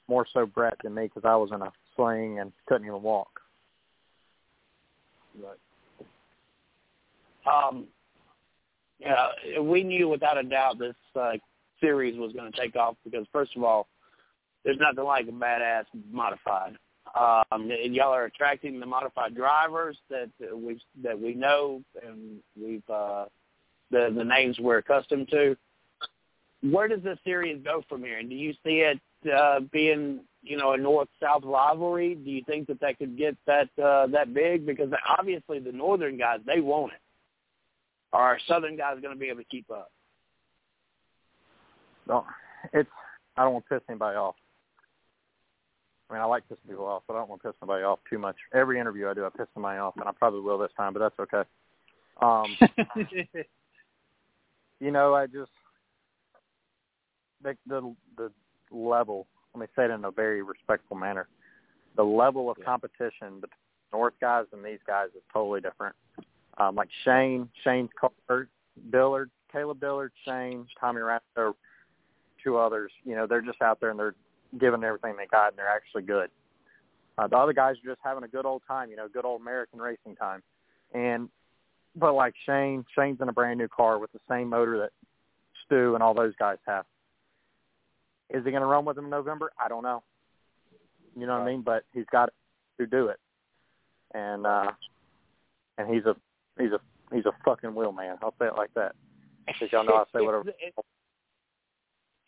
More so Brett than me because I was in a sling and couldn't even walk. Right. Um, yeah, we knew without a doubt this uh, series was going to take off because, first of all, there's nothing like a badass modified. Um, y'all are attracting the modified drivers that we that we know and we've uh, the the names we're accustomed to. Where does this series go from here? And do you see it uh, being, you know, a north-south rivalry? Do you think that that could get that uh, that big? Because obviously the northern guys, they want it. Are our southern guys going to be able to keep up? No, it's. I don't want to piss anybody off. I mean, I like pissing people off, but I don't want to piss anybody off too much. Every interview I do, I piss somebody off, and I probably will this time, but that's okay. Um, you know, I just the, the the level. Let me say it in a very respectful manner. The level of yeah. competition between North guys and these guys is totally different. Um, like Shane, Shane's Carter, Dillard, Caleb Dillard, Shane, Tommy Ratner, two others. You know, they're just out there and they're giving everything they got, and they're actually good. Uh, the other guys are just having a good old time, you know, good old American racing time. And but like Shane, Shane's in a brand new car with the same motor that Stu and all those guys have. Is he going to run with him in November? I don't know. You know what I mean? But he's got to do it, and uh, and he's a he's a he's a fucking wheel man. I'll say it like that because y'all know I say whatever.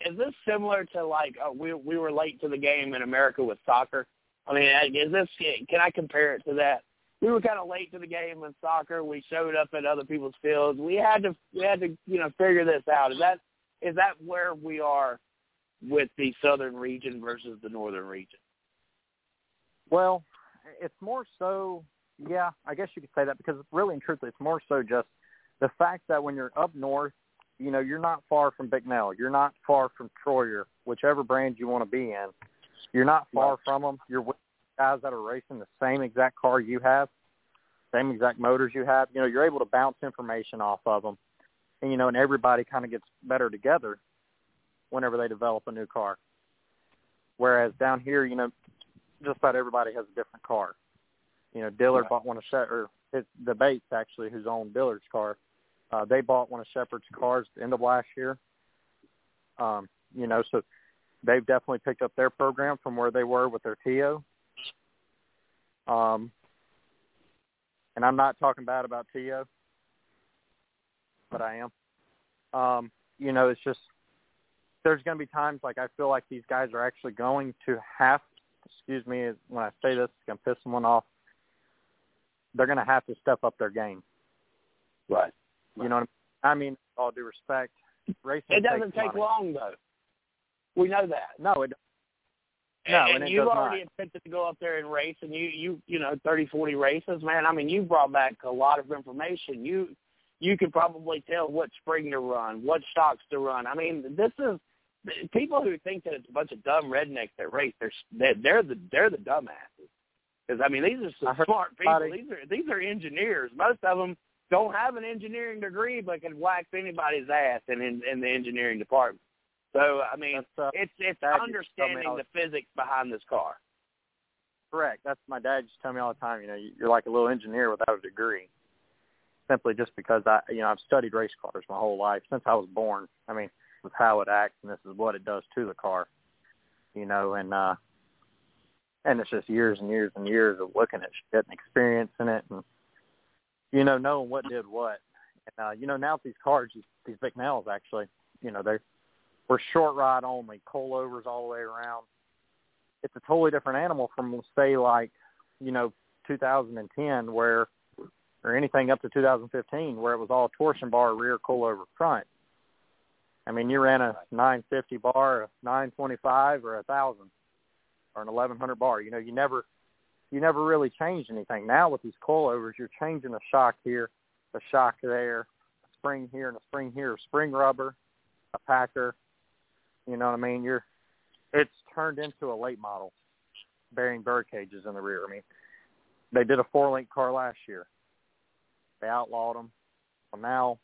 Is this similar to, like, uh, we we were late to the game in America with soccer? I mean, is this – can I compare it to that? We were kind of late to the game in soccer. We showed up at other people's fields. We had to, we had to, you know, figure this out. Is that is that where we are with the southern region versus the northern region? Well, it's more so – yeah, I guess you could say that because really and truthfully, it's more so just the fact that when you're up north, you know, you're not far from Bicknell. You're not far from Troyer, whichever brand you want to be in. You're not far from them. You're with guys that are racing the same exact car you have, same exact motors you have. You know, you're able to bounce information off of them. And, you know, and everybody kind of gets better together whenever they develop a new car. Whereas down here, you know, just about everybody has a different car. You know, Dillard right. bought one of Shep- or his, the Bates, actually, who's owned Dillard's car. Uh, they bought one of Shepard's cars at the end of last year. Um, you know, so they've definitely picked up their program from where they were with their T O. Um, and I'm not talking bad about T O, but I am. Um, you know, it's just there's going to be times like I feel like these guys are actually going to have, excuse me when I say this, it's going to piss someone off, they're going to have to step up their game. Right. You know what I mean? I mean, all due respect. Racing it doesn't take money. Long, though. We know that. No, it doesn't. No, and, and, and you've already attempted to go up there and race, and you, you, you know, thirty, forty races, man. I mean, you brought back a lot of information. You you could probably tell what spring to run, what stocks to run. I mean, this is – people who think that it's a bunch of dumb rednecks that race, they're, they're, the, they're the dumbasses. Because, I mean, these are some smart people. These are these are engineers. Most of them don't have an engineering degree but can wax anybody's ass in, in, in the engineering department. So, I mean, uh, it's it's understanding the physics behind this car. Correct. That's my dad used to tell me all the time, you know, you're like a little engineer without a degree. Simply just because, I, you know, I've studied race cars my whole life since I was born. I mean, this is how it acts and this is what it does to the car, you know, and uh, and it's just years and years and years of looking at shit and experiencing it and, you know, knowing what did what. And, uh, you know, now these cars, these Bicknells actually, you know, they're we're short ride only, coilovers all the way around. It's a totally different animal from, say, like, you know, two thousand ten where, or anything up to two thousand fifteen where it was all torsion bar, rear, coilover, front. I mean, you ran a nine fifty bar, a nine twenty-five, or a one thousand, or an eleven hundred bar. You know, you never you never really changed anything. Now with these coilovers, you're changing a shock here, a shock there, a spring here and a spring here, a spring rubber, a packer. You know what I mean? You're It's turned into a late model, bearing bird cages in the rear. I mean, they did a four-link car last year. They outlawed them. So now,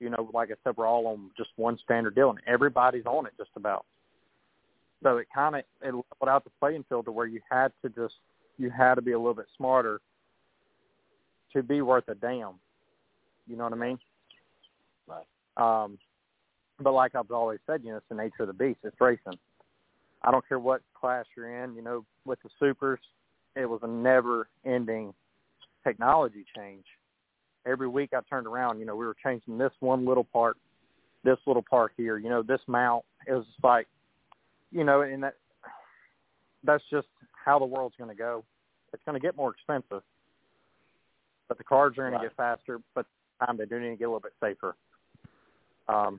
you know, like I said, we're all on just one standard deal, and everybody's on it just about. So it kind of it leveled out the playing field to where you had to just you had to be a little bit smarter to be worth a damn. You know what I mean? Right. Um, but like I've always said, you know, it's the nature of the beast. It's racing. I don't care what class you're in. You know, with the supers, it was a never-ending technology change. Every week I turned around, you know, we were changing this one little part, this little part here, you know, this mount. It was just like, you know, and that that's just how the world's going to go. It's going to get more expensive, but the cars are going to get faster, but the time they do need to get a little bit safer. Um,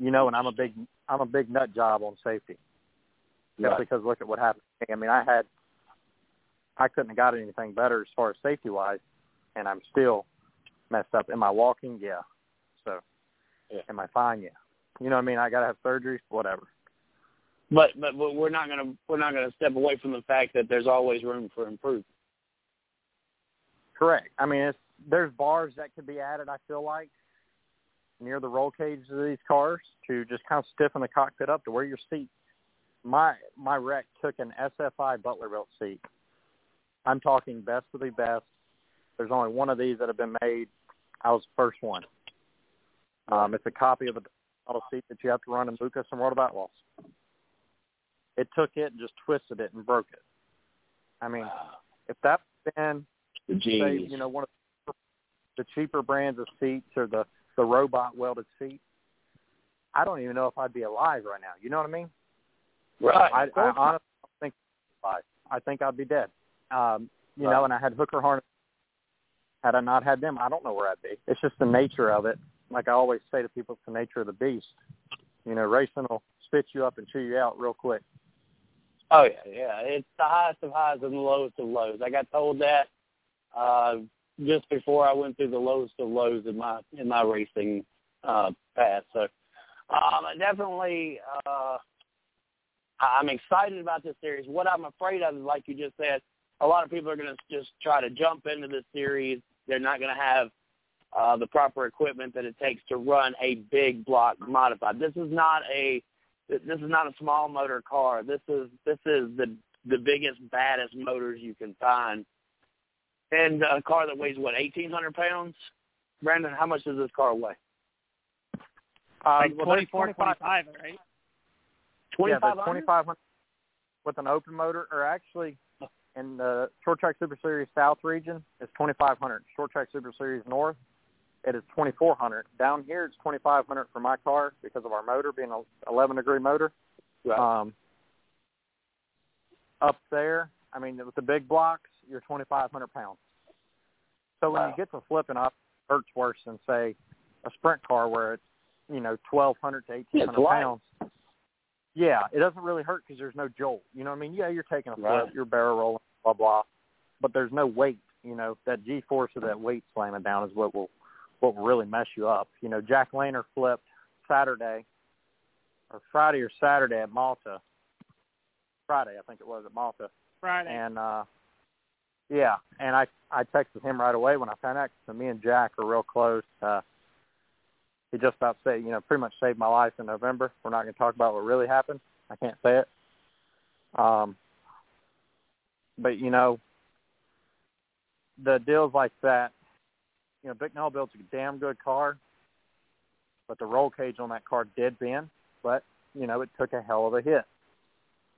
you know, and I'm a big I'm a big nut job on safety. Just right. Because look at what happened to me. I mean, I had, I couldn't have got anything better as far as safety-wise, and I'm still messed up. Am I walking? Yeah. So, yeah. Am I fine? Yeah. You know what I mean? I got to have surgery, whatever. But but we're not gonna we're not gonna step away from the fact that there's always room for improvement. Correct. I mean, it's, there's bars that could be added. I feel like near the roll cages of these cars to just kind of stiffen the cockpit up to where your seat. My my wreck took an S F I Butler belt seat. I'm talking best of the best. There's only one of these that have been made. I was the first one. Um, it's a copy of the model seat that you have to run in Lucas and World of Outlaws. It took it and just twisted it and broke it. I mean, wow. If that's been, say, you know, one of the cheaper brands of seats or the, the robot welded seat, I don't even know if I'd be alive right now. You know what I mean? Right. I, I honestly don't think I think I'd be dead. Um, you right. know, and I had hooker harness. Had I not had them, I don't know where I'd be. It's just the nature of it. Like I always say to people, it's the nature of the beast. You know, racing will spit you up and chew you out real quick. Oh, yeah, yeah. It's the highest of highs and the lowest of lows. I got told that uh, just before I went through the lowest of lows in my in my racing uh, past. So um, definitely... Uh, I'm excited about this series. What I'm afraid of is, like you just said, a lot of people are going to just try to jump into this series. They're not going to have uh, the proper equipment that it takes to run a big block modified. This is not a this is not a small motor car. This is this is the the biggest, baddest motors you can find. And a car that weighs what, eighteen hundred pounds? Brandon, how much does this car weigh? Uh, like well, twenty-four, twenty-five, right? twenty-five hundred? Yeah, the twenty-five hundred with an open motor, or actually in the Short Track Super Series South region, it's twenty-five hundred. Short Track Super Series North, it is twenty-four hundred. Down here, it's twenty-five hundred for my car because of our motor being an eleven-degree motor. Right. Um, up there, I mean, with the big blocks, you're twenty-five hundred pounds. So when wow. you get to flipping up, it hurts worse than, say, a sprint car where it's, you know, twelve hundred to eighteen hundred yeah, pounds. Yeah, it doesn't really hurt because there's no jolt. You know what I mean? Yeah, you're taking a flip, right. You're barrel rolling, blah, blah. But there's no weight, you know. That G-force or that weight slamming down is what will what will really mess you up. You know, Jack Lehner flipped Saturday or Friday or Saturday at Malta. Friday, I think it was, at Malta. Friday. And uh, Yeah, and I I texted him right away when I found out. So me and Jack are real close. Uh, he just about saved, you know, pretty much saved my life in November. We're not going to talk about what really happened. I can't say it. Um, but you know, the deals like that. You know, Bicknell builds a damn good car, but the roll cage on that car did bend. But you know, it took a hell of a hit.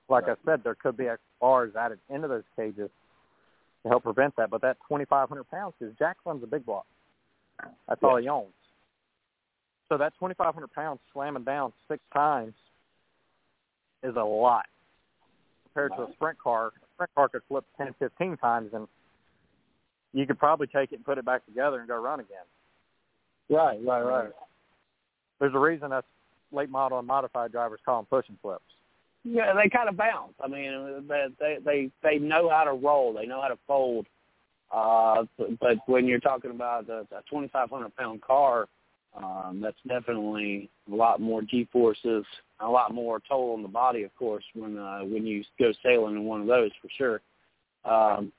Like right. I said, there could be extra bars added into those cages to help prevent that. But that twenty-five hundred pounds, because Jack runs a big block. That's yeah. all he owns. So that twenty-five hundred pounds slamming down six times is a lot. Compared wow. to a sprint car, a sprint car could flip ten, fifteen times, and you could probably take it and put it back together and go run again. Right, right, right. There's a reason us late model and modified drivers call them push and flips. Yeah, they kind of bounce. I mean, they they they know how to roll. They know how to fold. Uh, but when you're talking about a twenty-five hundred pound car, um, that's definitely a lot more G-forces, a lot more toll on the body, of course, when uh, when you go sailing in one of those for sure. Um,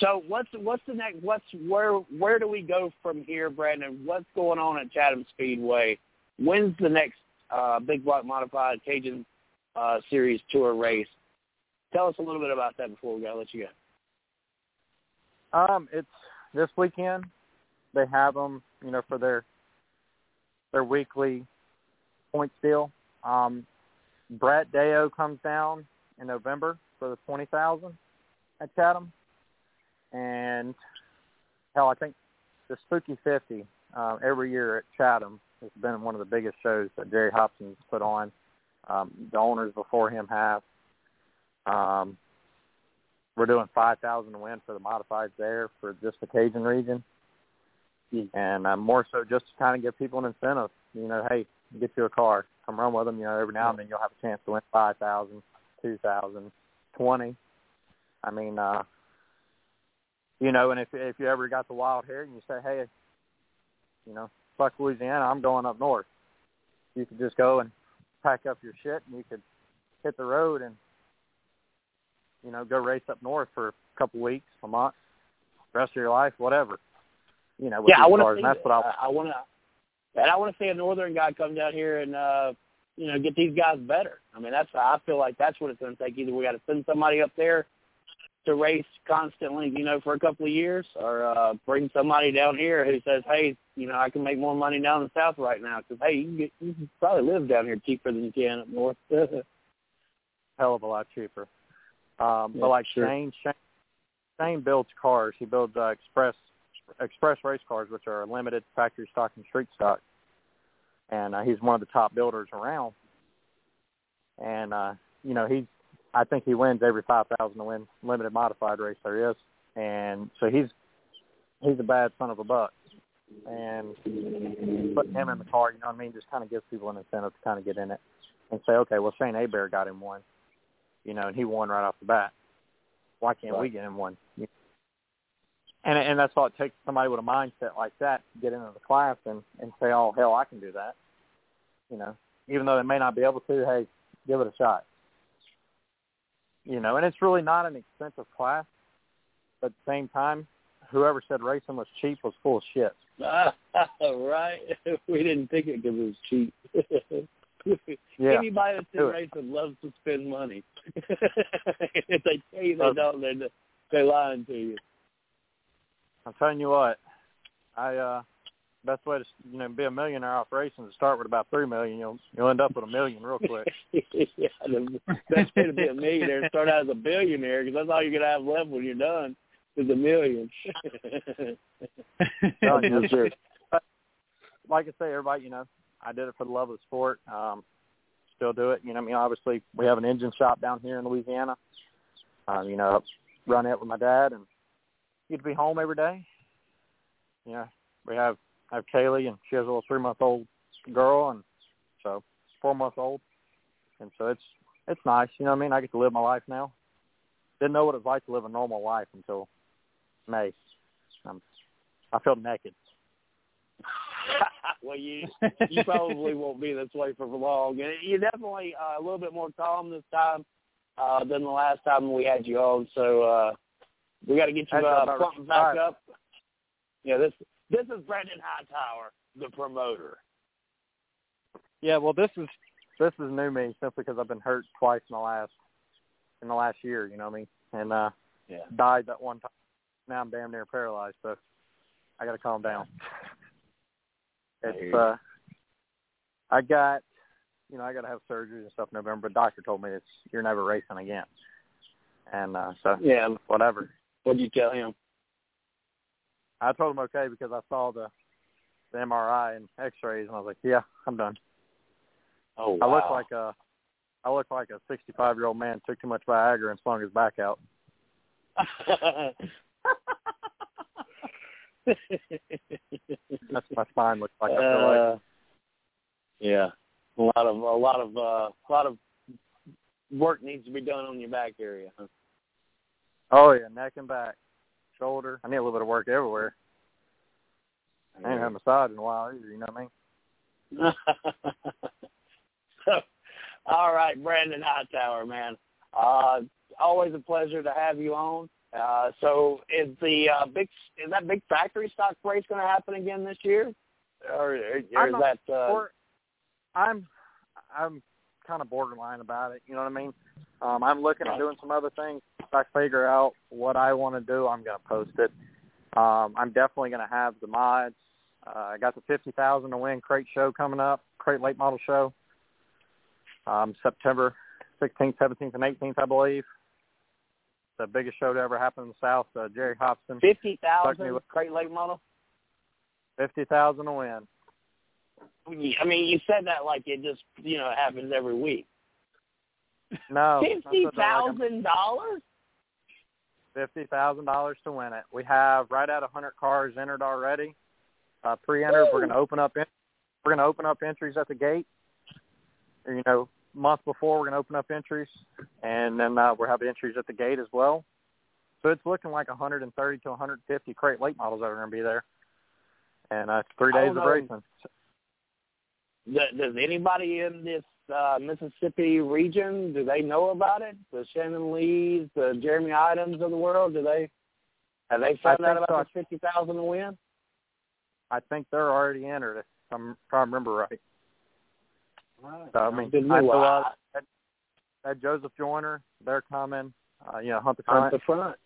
so what's what's the next? What's where where do we go from here, Brandon? What's going on at Chatham Speedway? When's the next Uh, Big Block Modified Cajun uh, Series Tour race? Tell us a little bit about that before we gotta let you go. Um, it's this weekend. They have them, you know, for their their weekly points deal. Um, Brett Deo comes down in November for the twenty thousand at Chatham, and hell, I think the Spooky Fifty uh, every year at Chatham. It's been one of the biggest shows that Jerry Hopkins put on. Um, the owners before him have. Um, we're doing five thousand to win for the modifieds there for just the Cajun region. Mm. And uh, more so just to kind of give people an incentive. You know, hey, get you a car. Come run with them. You know, every now and then you'll have a chance to win five thousand, two thousand, twenty. I mean, uh, you know, and if, if you ever got the wild hair and you say, hey, you know, fuck Louisiana, I'm going up north. You could just go and pack up your shit and you could hit the road and, you know, go race up north for a couple weeks, a month, rest of your life, whatever. You know, with yeah, I want to see, that's what I, I want to, and I want to see a northern guy come down here and, uh, you know, get these guys better. I mean, that's, I feel like that's what it's going to take. Either we got to send somebody up there to race constantly, you know, for a couple of years, or uh, bring somebody down here who says, hey, you know, I can make more money down in the south right now because, hey, you can, get, you can probably live down here cheaper than you can up north. Hell of a lot cheaper. Um, yeah, but, like, sure. Shane, Shane Shane builds cars. He builds uh, express express race cars, which are limited factory stock and street stock. And uh, he's one of the top builders around. And, uh, you know, he's, I think he wins every five thousand to win limited modified race there is. And so he's he's a bad son of a buck. And putting him in the car, you know what I mean, just kind of gives people an incentive to kind of get in it and say, okay, well, Shane Hebert got him one, you know, and he won right off the bat. Why can't right. we get him one? And and that's all it takes, somebody with a mindset like that to get into the class and, and say, oh, hell, I can do that. You know, even though they may not be able to, hey, give it a shot. You know, and it's really not an expensive class, but at the same time, whoever said racing was cheap was full of shit. Ah, right. We didn't think it because it was cheap. Yeah, anybody that said racing loves to spend money. If they tell you they don't, they're, they're lying to you. I'm telling you what, I uh, best way to you know be a millionaire off racing is to start with about three million. You'll you'll end up with a million real quick. Yeah, the best way to be a millionaire is start out as a billionaire because that's all you're gonna have left when you're done. Is a million. No, sure. But like I say, everybody, you know, I did it for the love of the sport. Um, still do it. You know, I mean, obviously, we have an engine shop down here in Louisiana. Um, you know, run it with my dad, and get to be home every day. You know, we have I have Kaylee, and she has a little three month old girl, and so four month old, and so it's it's nice. You know what I mean? I get to live my life now. Didn't know what it was like to live a normal life until May. Um, I feel naked. Well, you you probably won't be this way for long. And you're definitely uh, a little bit more calm this time uh, than the last time we had you on. So uh, We got to get you uh, plumping back up. Yeah, this this is Brandon Hightower, the promoter. Yeah, well, this is this is new me simply because I've been hurt twice in the last in the last year. You know what I mean? And uh, yeah. died that one time. Now I'm damn near paralyzed, so I got to calm down. It's uh, I got, you know, I got to have surgery and stuff in November. The doctor told me it's you're never racing again. And uh, so, yeah, whatever. What did you tell him? I told him okay because I saw the, the M R I and X-rays, and I was like, yeah, I'm done. Oh, wow. I look like a, I look like a sixty-five-year-old man took too much Viagra and slung his back out. That's what my spine looks like. I feel like. Uh, yeah, a lot of a lot of uh, a lot of work needs to be done on your back area. Huh? Oh yeah, neck and back, shoulder. I need a little bit of work everywhere. I ain't had a massage in a while either. You know what I mean? All right, Brandon Hightower, man. Uh, always a pleasure to have you on. Uh, so is the uh, big is that big factory stock race going to happen again this year, or, or, or is that? Uh... Or, I'm I'm kind of borderline about it. You know what I mean? Um, I'm looking at doing some other things. If I figure out what I want to do, I'm going to post it. Um, I'm definitely going to have the mods. Uh, I got the fifty thousand to win crate show coming up, crate late model show, um, September sixteenth, seventeenth, and eighteenth, I believe. The biggest show to ever happen in the South, uh, Jerry Hobson. fifty thousand crate late model? fifty thousand to win. I mean, you said that like it just, you know, happens every week. No. fifty thousand dollars? fifty thousand dollars to win it. We have right at one hundred cars entered already. Uh, pre-entered, Ooh. we're going to open up in- we're going to open up entries at the gate. You know, month before we're going to open up entries, and then uh, we'll have entries at the gate as well. So it's looking like one hundred thirty to one hundred fifty crate late models that are going to be there, and uh, it's three days of racing. Does anybody in this uh, Mississippi region, do they know about it? The Shannon Lees, the Jeremy Items of the world, do they have they found out about so. the fifty thousand to win? I think they're already entered, if I'm trying to remember right. So, I mean, I wow. that, that Joseph Joyner, they're coming. Uh, you know, Hunt the Front. Hunt the Front.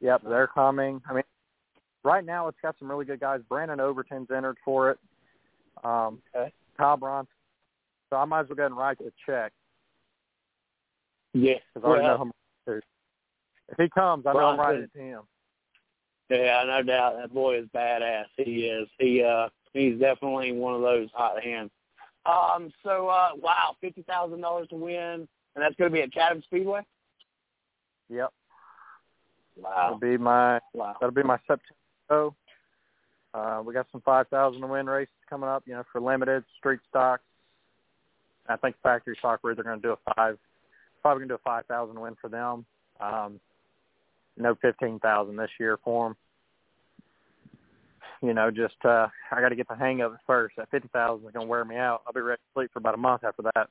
Yep, they're coming. I mean, right now it's got some really good guys. Brandon Overton's entered for it. Um, okay. Kyle Bronson. So I might as well go ahead and write the check. Yeah. Because I already know him. If he comes, I know I'm writing it to him. Yeah, no doubt. That boy is badass. He is. He uh, He's definitely one of those hot hands. Um, so, uh, wow, fifty thousand dollars to win, and that's going to be at Chatham Speedway? Yep. Wow. That'll be my, wow. that'll be my September show. Uh, we got some five thousand to win races coming up, you know, for limited, street stocks. I think factory stock, we're either going to do a five, probably going to do a five thousand win for them. Um, no fifteen thousand this year for them. You know, just uh, I got to get the hang of it first. That fifty thousand is going to wear me out. I'll be ready to sleep for about a month after that.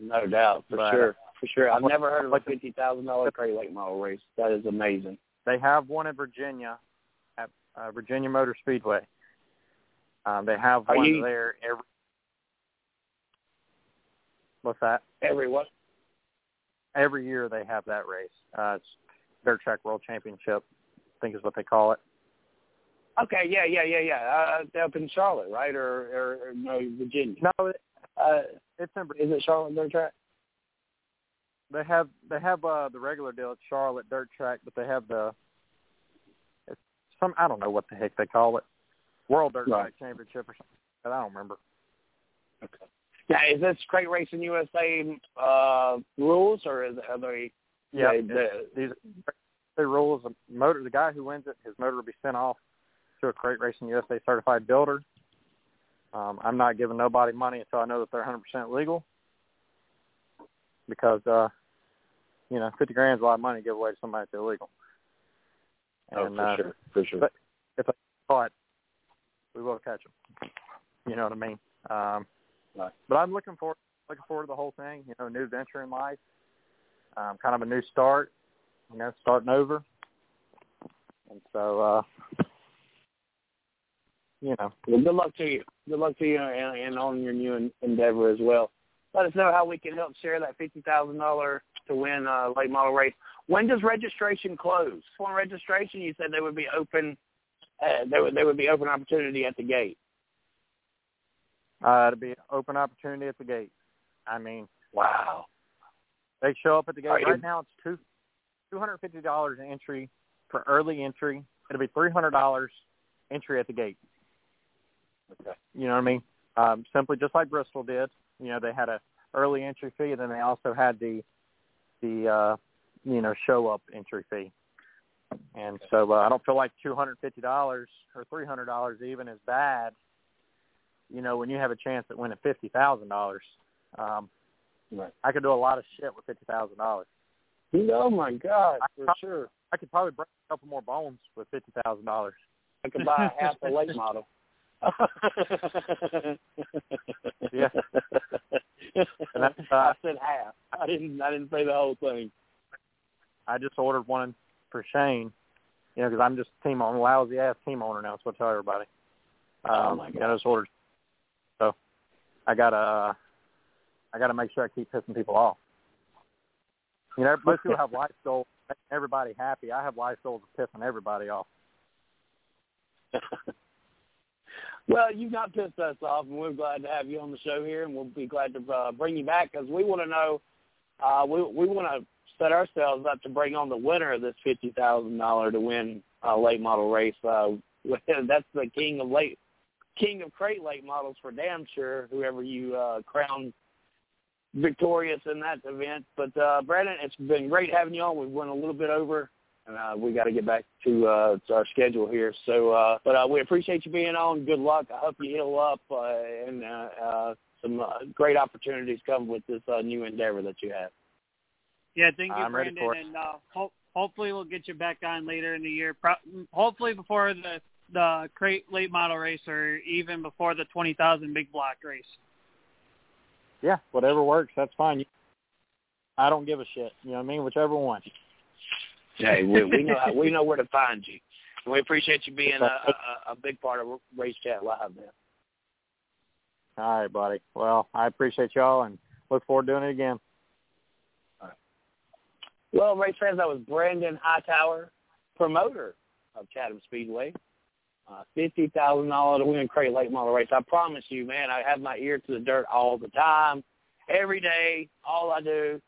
No doubt, for but, sure, for sure. I've, I've never heard of a fifty thousand dollars crate late model race. That is amazing. They have one in Virginia at uh, Virginia Motor Speedway. Um, they have Are one you, there every. What's that? Every what? Every year they have that race. Uh, it's Dirt Track World Championship, I think is what they call it. Okay, yeah, yeah, yeah, yeah. Uh, up in Charlotte, right, or, or, or no, Virginia? No, it, uh, it's in, is it Charlotte Dirt Track? They have they have uh, the regular deal at Charlotte Dirt Track, but they have the it's some I don't know what the heck they call it, World Dirt right. Track Championship or something. But I don't remember. Okay. Now, is this crate racing U S A uh, rules, or is are they? Yeah, they, they, these the rules. The motor, the guy who wins it, his motor will be sent off to a crate racing U S A certified builder. Um, I'm not giving nobody money until I know that they're one hundred percent legal, because uh, you know, fifty grand is a lot of money to give away to somebody that's illegal. And, oh, for uh, sure, for sure. But if I caught, we will catch them. You know what I mean? Um, nice. But I'm looking forward, looking forward to the whole thing. You know, new venture in life, um, kind of a new start. you know, starting over. And so, uh, you know. Well, good luck to you. Good luck to you and, and on your new endeavor as well. Let us know how we can help share that fifty thousand dollars to win a late model race. When does registration close? On registration, you said they would be open. Uh, there would there would be open opportunity at the gate. Uh, it'd be open opportunity at the gate. I mean, wow. They show up at the gate. Right, right now it's two two hundred fifty dollars entry for early entry. It'll be three hundred dollars entry at the gate. Okay. You know what I mean? Um, simply just like Bristol did. You know, they had a early entry fee, and then they also had the the uh, you know show up entry fee. And okay. so uh, I don't feel like two hundred fifty dollars or three hundred dollars even is bad. You know, when you have a chance at winning fifty thousand dollars. Um, right. I could do a lot of shit with fifty thousand dollars. Oh my God, I for probably, sure. I could probably break a couple more bones with fifty thousand dollars. I could buy half the late model. Yeah. And I, uh, I said half. I didn't. I didn't say the whole thing. I just ordered one for Shane. You know, because I'm just team owner, lousy ass team owner now. That's what I tell everybody. Um, oh my God. I just ordered. So I got a. I got to make sure I keep pissing people off. You know, most people have life goals, making everybody happy. I have life goals of pissing everybody off. Well, you've not pissed us off, and we're glad to have you on the show here, and we'll be glad to uh, bring you back because we want to know, uh, we we want to set ourselves up to bring on the winner of this fifty thousand dollars to win a late model race. Uh, that's the king of late, king of crate late models for damn sure, whoever you uh, crown victorious in that event. But uh Brandon, it's been great having you on. We went a little bit over and uh we got to get back to uh to our schedule here, so uh but uh we appreciate you being on. Good luck. I hope you heal up uh, and uh, uh some uh, great opportunities come with this uh, new endeavor that you have. Yeah, thank you. I'm Brandon, ready for it. And uh ho- hopefully we'll get you back on later in the year, Pro- hopefully before the the crate late model race or even before the twenty thousand big block race. Yeah, whatever works, that's fine. I don't give a shit. You know what I mean? Whichever one. Hey, we, we know we know where to find you. And we appreciate you being a, a, a big part of Race Chat Live, man. All right, buddy. Well, I appreciate y'all and look forward to doing it again. All right. Well, race fans, that was Brandon Hightower, promoter of Chatham Speedway. Uh, fifty thousand dollars to win crate late model race. I promise you, man, I have my ear to the dirt all the time, every day, all I do,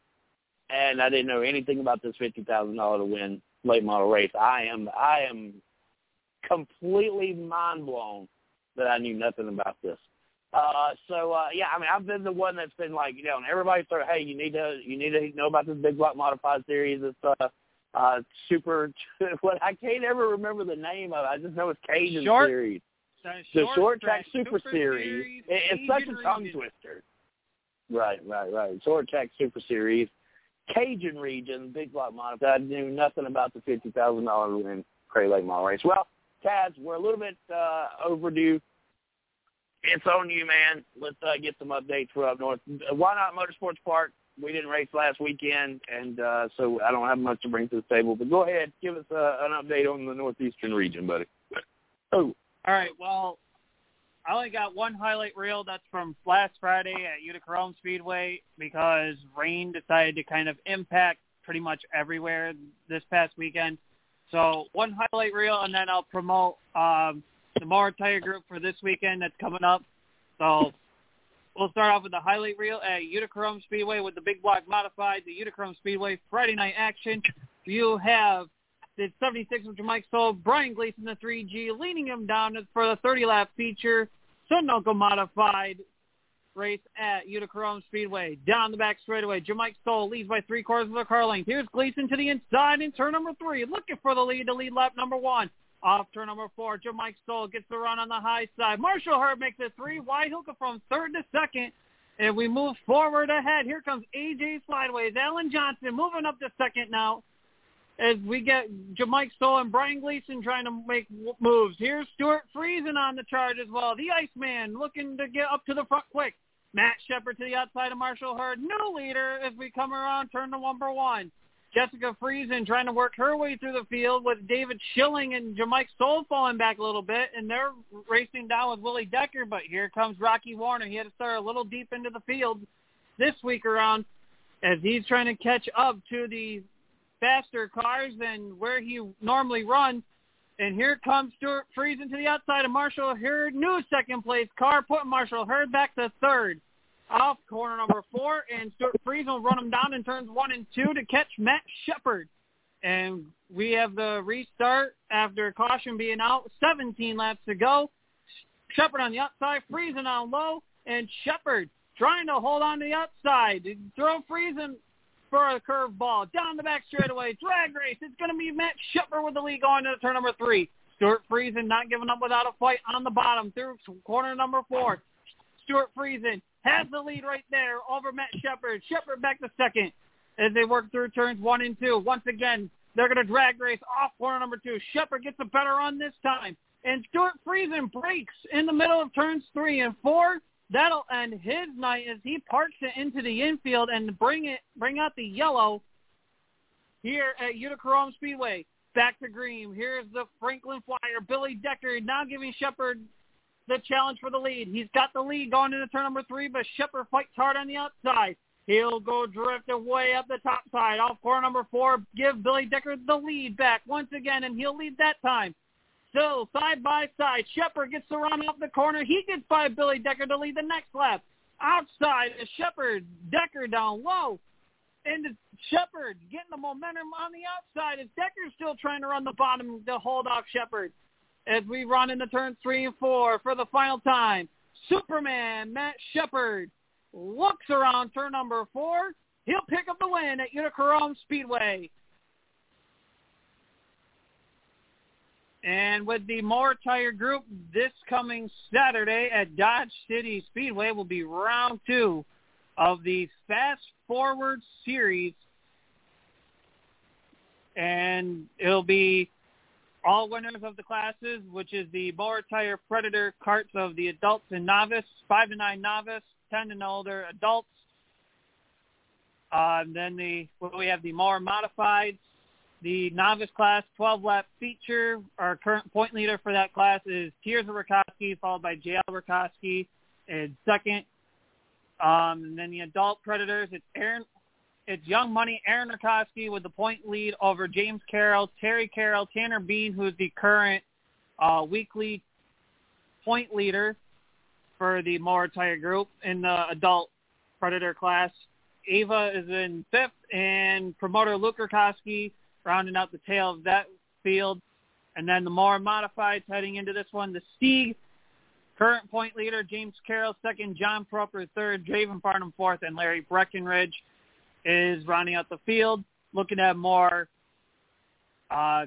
and I didn't know anything about this fifty thousand dollars to win late model race. I am I am completely mind-blown that I knew nothing about this. Uh, so, uh, yeah, I mean, I've been the one that's been like, you know, and everybody's like, hey, you need to you need to know about this big block modified series. It's uh, Uh, super, what I can't ever remember the name of it. I just know it's Cajun short, Series. Uh, short the Short Track, track Super, super Series. series it, it's such a region. Tongue twister. Right, right, right. Short Track Super Series. Cajun Region, Big Block Modified. I knew nothing about the fifty thousand dollars win Crate Lake Model Race. Well, Taz, we're a little bit uh, overdue. It's on you, man. Let's uh, get some updates for up north. Why Not Motorsports Park? We didn't race last weekend, and uh, so I don't have much to bring to the table. But go ahead, give us uh, an update on the northeastern region, buddy. Oh, all right. Well, I only got one highlight reel. That's from last Friday at Utica-Rome Speedway because rain decided to kind of impact pretty much everywhere this past weekend. So one highlight reel, and then I'll promote um, the Moore Tire Group for this weekend that's coming up. So. We'll start off with the highlight reel at Utica-Rome Speedway with the Big Block Modified, the Utica-Rome Speedway Friday night action. You have the seventy-six, which Mike sold, Brian Gleason, the three G, leading him down for the thirty-lap feature. Sunoco Modified race at Utica-Rome Speedway. Down the back straightaway, Jamike Stoll leads by three quarters of a car length. Here's Gleason to the inside in turn number three, looking for the lead to lead lap number one. Off turn number four, Jamike Stoll gets the run on the high side. Marshall Hurd makes it three. Weihilka from third to second. And we move forward ahead. Here comes A J Slideways. Alan Johnson moving up to second now. As we get Jamike Stoll and Brian Gleason trying to make moves. Here's Stuart Friesen on the charge as well. The Iceman looking to get up to the front quick. Matt Shepard to the outside of Marshall Hurd. New leader as we come around turn to number one. Jessica Friesen trying to work her way through the field with David Schilling and Jamike Stoll falling back a little bit, and they're racing down with Willie Decker, but here comes Rocky Warner. He had to start a little deep into the field this week around as he's trying to catch up to the faster cars than where he normally runs. And here comes Stuart Friesen to the outside of Marshall Hurd, new second-place car, putting Marshall Hurd back to third off corner number four, and Stuart Friesen will run him down in turns one and two to catch Matt Shepard. And we have the restart after caution being out, seventeen laps to go. Shepard on the outside, Friesen on low, and Shepard trying to hold on to the outside. Throw Friesen for a curveball down the back straightaway. Drag race. It's going to be Matt Shepard with the lead going to turn number three. Stuart Friesen not giving up without a fight on the bottom through corner number four. Stuart Friesen has the lead right there over Matt Shepard. Shepard back to second as they work through turns one and two. Once again, they're going to drag race off corner number two. Shepard gets a better run this time. And Stuart Friesen breaks in the middle of turns three and four. That'll end his night as he parks it into the infield and bring it, bring out the yellow here at Utica-Rome Speedway. Back to green. Here's the Franklin Flyer. Billy Decker now giving Shepard the challenge for the lead. He's got the lead going into turn number three, but Shepard fights hard on the outside. He'll go drift away up the top side. Off corner number four, give Billy Decker the lead back once again, and he'll lead that time. Still side by side. Shepard gets the run off the corner. He gets by Billy Decker to lead the next lap. Outside is Shepard. Decker down low. And Shepard getting the momentum on the outside as Decker's still trying to run the bottom to hold off Shepard. As we run into turn three and four for the final time, Superman Matt Shepard looks around turn number four. He'll pick up the win at Utica-Rome Speedway. And with the Moore Tire Group this coming Saturday at Dodge City Speedway will be round two of the Fast Forward Series. And it'll be all winners of the classes, which is the Moore Tire Predator carts of the adults and novice, five to nine novice, ten and older adults. Uh, and then the well, we have the Moore Modifieds. The novice class twelve-lap feature, our current point leader for that class is Tirza Rakoski, followed by J L Rakoski in second. Um, and then the adult predators, it's Aaron, it's Young Money, Aaron Rakoski with the point lead over James Carroll, Terry Carroll, Tanner Bean, who is the current uh, weekly point leader for the Moore Tire Group in the adult predator class. Ava is in fifth, and promoter Luke Rakoski rounding out the tail of that field. And then the Moore Modifieds heading into this one. The Stieg, current point leader, James Carroll second, John Proper third, Draven Farnham fourth, and Larry Breckenridge is rounding out the field. Looking at more uh,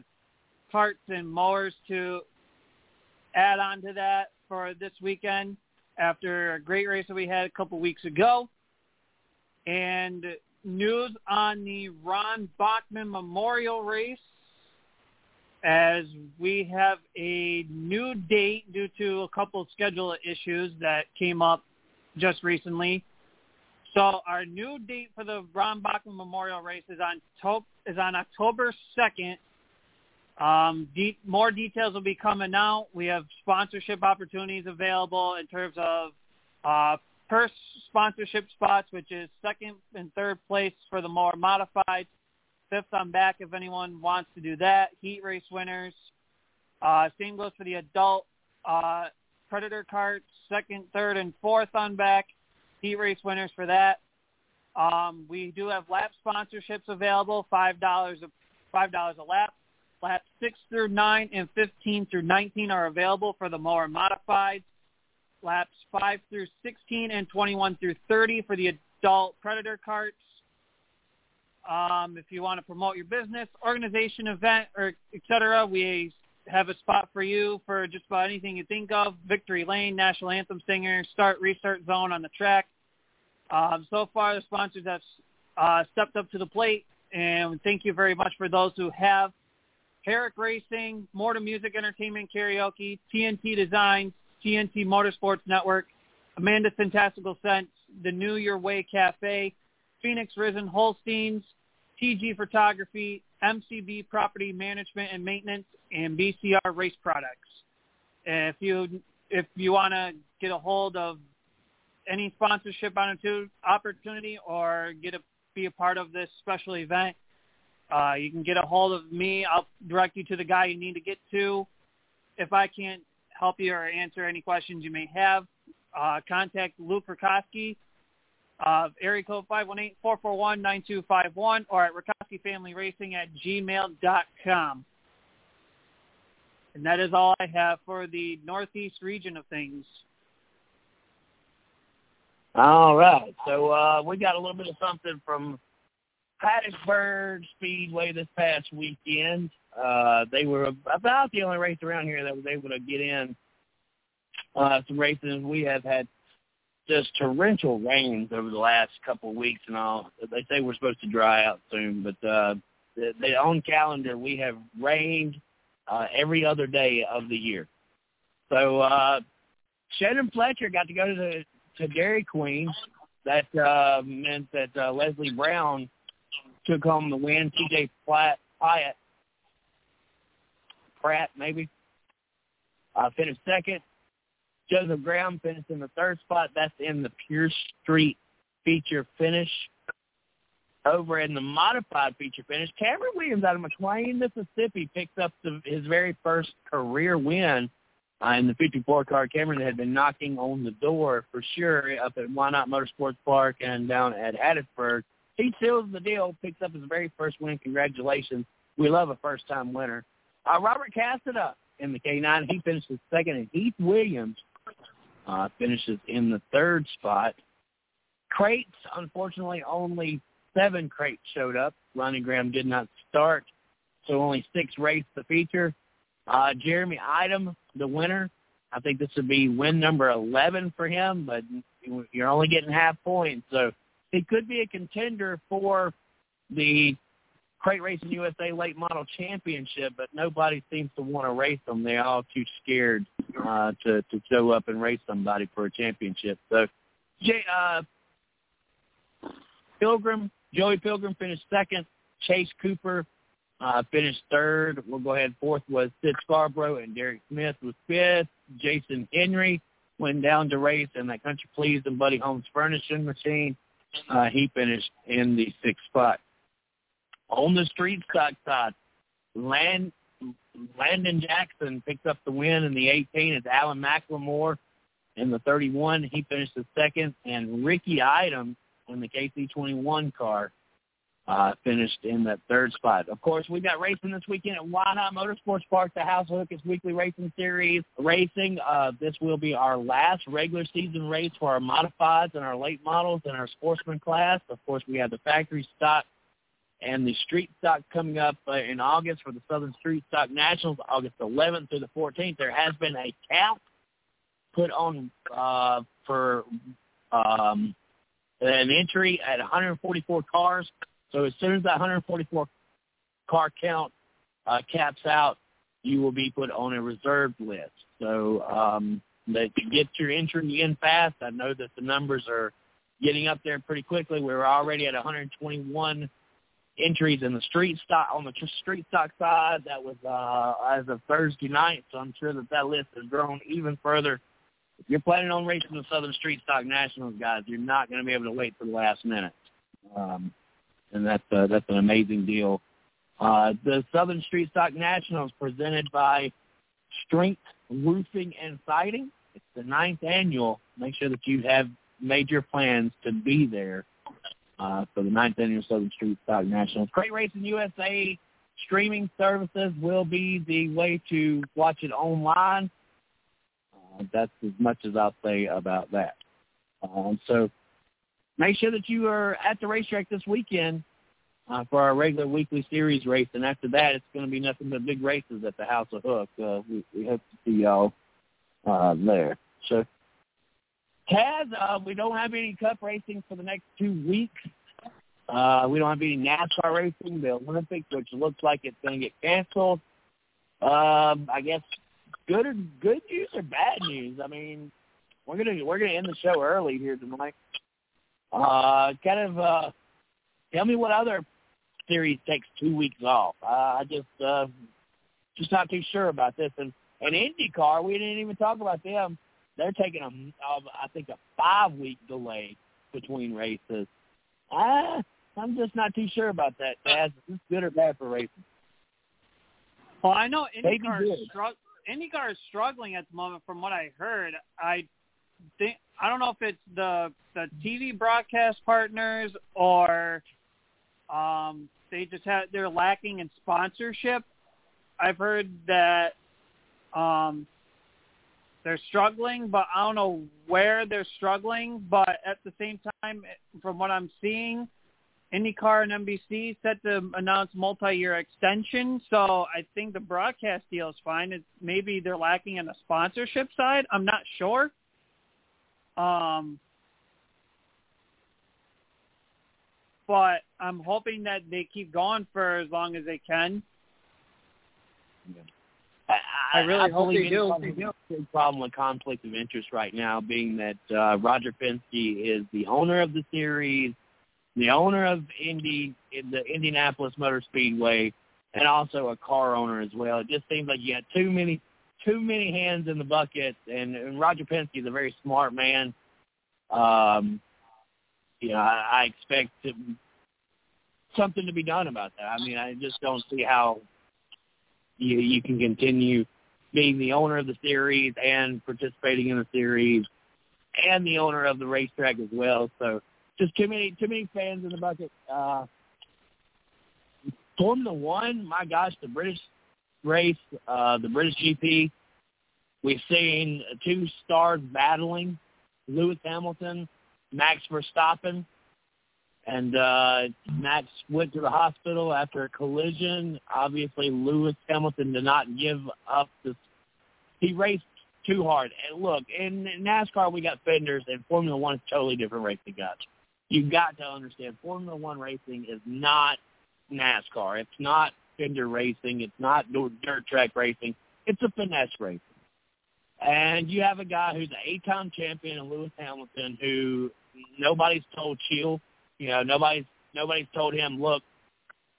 carts and mowers to add on to that for this weekend after a great race that we had a couple weeks ago. And news on the Ron Bachman Memorial Race, as we have a new date due to a couple of schedule issues that came up just recently. So our new date for the Ron Bachman Memorial Race is on top, is on October second. Um, de- more details will be coming out. We have sponsorship opportunities available in terms of uh, purse sponsorship spots, which is second and third place for the more modified, fifth on back if anyone wants to do that, heat race winners. Uh, same goes for the adult uh, predator carts, second, third, and fourth on back, heat race winners for that. Um, we do have lap sponsorships available, five dollars a lap. Laps six through nine and fifteen through nineteen are available for the more modified. Laps five through sixteen and twenty-one through thirty for the adult predator carts. Um, if you want to promote your business, organization, event, or et cetera, we have a spot for you for just about anything you think of. Victory Lane, National Anthem Singer, Start Restart Zone on the track. Um, so far, the sponsors have uh, stepped up to the plate, and thank you very much for those who have. Herrick Racing, More to Music Entertainment Karaoke, T N T Designs, T N T Motorsports Network, Amanda's Fantastical Sense, The New Your Way Cafe, Phoenix Risen Holsteins, T G Photography, M C B Property Management and Maintenance, and B C R Race Products. If you if you want to get a hold of any sponsorship opportunity or get a be a part of this special event, uh, you can get a hold of me. I'll direct you to the guy you need to get to. If I can't help you or answer any questions you may have, uh, contact Lou Perkowski of area code five one eight, four four one, nine two five one or at Rakowski Family Racing at gmail dot com. And that is all I have for the Northeast region of things. All right. So uh, we got a little bit of something from Hattiesburg Speedway this past weekend. Uh, they were about the only race around here that was able to get in uh, some races. We have had just torrential rains over the last couple of weeks and all. They say we're supposed to dry out soon, but uh, the, the on calendar we have rained uh, every other day of the year. So uh, Shannon Fletcher got to go to the to Dairy Queen. That uh, meant that uh, Leslie Brown took home the win. T J Platt, Pyatt, Pratt maybe, uh, finished second. Joseph Graham finished in the third spot. That's in the Pierce Street feature finish. Over in the modified feature finish, Cameron Williams out of McLean, Mississippi, picks up the, his very first career win uh, in the fifty-four car. Cameron had been knocking on the door for sure up at Why Not Motorsports Park and down at Hattiesburg. He seals the deal, picks up his very first win. Congratulations. We love a first-time winner. Uh, Robert Cassida in the K nine. He finishes second, and Heath Williams Uh, finishes in the third spot. Crates, unfortunately, only seven crates showed up. Ronnie Graham did not start, so only six raced the feature. Uh, Jeremy Idom, the winner. I think this would be win number eleven for him, but you're only getting half points, so he could be a contender for the Crate Racing U S A Late Model Championship, but nobody seems to want to race them. They're all too scared uh, to, to show up and race somebody for a championship. So uh, Pilgrim, Joey Pilgrim finished second. Chase Cooper uh, finished third. We'll go ahead. Fourth was Sid Scarborough, and Derek Smith was fifth. Jason Henry went down to race in that Country Please and Buddy Holmes Furnishing Machine. Uh, he finished in the sixth spot. On the street stock side, Land, Landon Jackson picks up the win in the eighteen. It's Alan McLemore in the thirty-one. He finished the second. And Ricky Idom in the K C twenty-one car uh, finished in the third spot. Of course, we got racing this weekend at Why Not Motorsports Park. The House Hook is weekly racing series racing. Uh, this will be our last regular season race for our modifieds and our late models and our sportsman class. Of course, we have the factory stock and the street stock coming up uh, in August for the Southern Street Stock Nationals, August eleventh through the fourteenth. There has been a cap put on uh, for um, an entry at one hundred forty-four cars. So as soon as that one hundred forty-four car count uh, caps out, you will be put on a reserved list. So um, that you get your entry in fast. I know that the numbers are getting up there pretty quickly. We're already at one hundred twenty-one entries in the street stock on the street stock side. That was uh, as of Thursday night, so I'm sure that that list has grown even further. If you're planning on racing the Southern Street Stock Nationals, guys, you're not going to be able to wait for the last minute, um, and that's uh, that's an amazing deal. Uh, the Southern Street Stock Nationals presented by Strength Roofing and Siding. It's the ninth annual. Make sure that you have made your plans to be there. Uh, so the ninth annual Southern Street Stock Nationals. Crate Racing U S A streaming services will be the way to watch it online. Uh, that's as much as I'll say about that. Um, so make sure that you are at the racetrack this weekend uh, for our regular weekly series race. And after that, it's going to be nothing but big races at the House of Hook. Uh, we, we hope to see y'all uh, there. So Taz, uh, we don't have any cup racing for the next two weeks. Uh, we don't have any NASCAR racing, the Olympics, which looks like it's going to get canceled. Um, I guess good good news or bad news. I mean, we're gonna we're gonna end the show early here tonight. Uh, kind of uh, tell me what other series takes two weeks off. Uh, I just uh, just not too sure about this. And, and IndyCar, we didn't even talk about them. They're taking, a, uh, I think, a five-week delay between races. I, I'm just not too sure about that, Taz. Is this good or bad for racing? Well, I know IndyCar is, stru- IndyCar is struggling at the moment from what I heard. I think, I don't know if it's the, the T V broadcast partners or um, they just have, they're lacking in sponsorship. I've heard that um, they're struggling, but I don't know where they're struggling. But at the same time, from what I'm seeing, IndyCar and N B C set to announce multi-year extension, so I think the broadcast deal is fine. It's, maybe they're lacking on the sponsorship side. I'm not sure. Um, but I'm hoping that they keep going for as long as they can. I, I really I hope they do. They do. There's a problem with conflict of interest right now, being that uh, Roger Penske is the owner of the series, the owner of Indy, the Indianapolis Motor Speedway, and also a car owner as well. It just seems like you got too many, too many hands in the bucket. And, and Roger Penske is a very smart man. Um, you know, I, I expect to, something to be done about that. I mean, I just don't see how you, you can continue being the owner of the series and participating in the series, and the owner of the racetrack as well. So. Just too many, too many fans in the bucket. Uh, Formula One, my gosh, the British race, uh, the British G P. We've seen two stars battling: Lewis Hamilton, Max Verstappen, and uh, Max went to the hospital after a collision. Obviously, Lewis Hamilton did not give up. This, he raced too hard. And look, in NASCAR we got fenders, and Formula One is totally different racing, guys. You've got to understand, Formula One racing is not NASCAR. It's not fender racing. It's not dirt track racing. It's a finesse racing. And you have a guy who's an eight-time champion in Lewis Hamilton who nobody's told chill. You know, nobody's nobody's told him, look,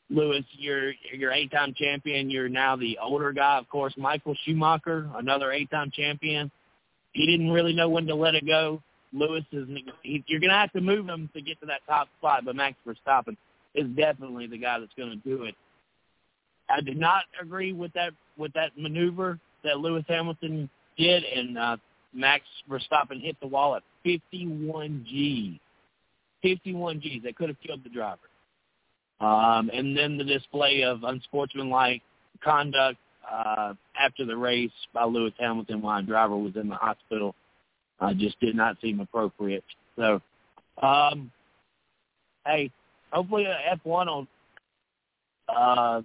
Lewis, you're you're eight-time champion. You're now the older guy, of course. Michael Schumacher, another eight-time champion. He didn't really know when to let it go. Lewis is he, you're going to have to move him to get to that top spot, but Max Verstappen is definitely the guy that's going to do it. I did not agree with that with that maneuver that Lewis Hamilton did, and uh, Max Verstappen hit the wall at fifty-one G's. fifty-one G's. That could have killed the driver. Um, and then the display of unsportsmanlike conduct uh, after the race by Lewis Hamilton while a driver was in the hospital uh, just did not seem appropriate. So, um, hey, hopefully F one will uh,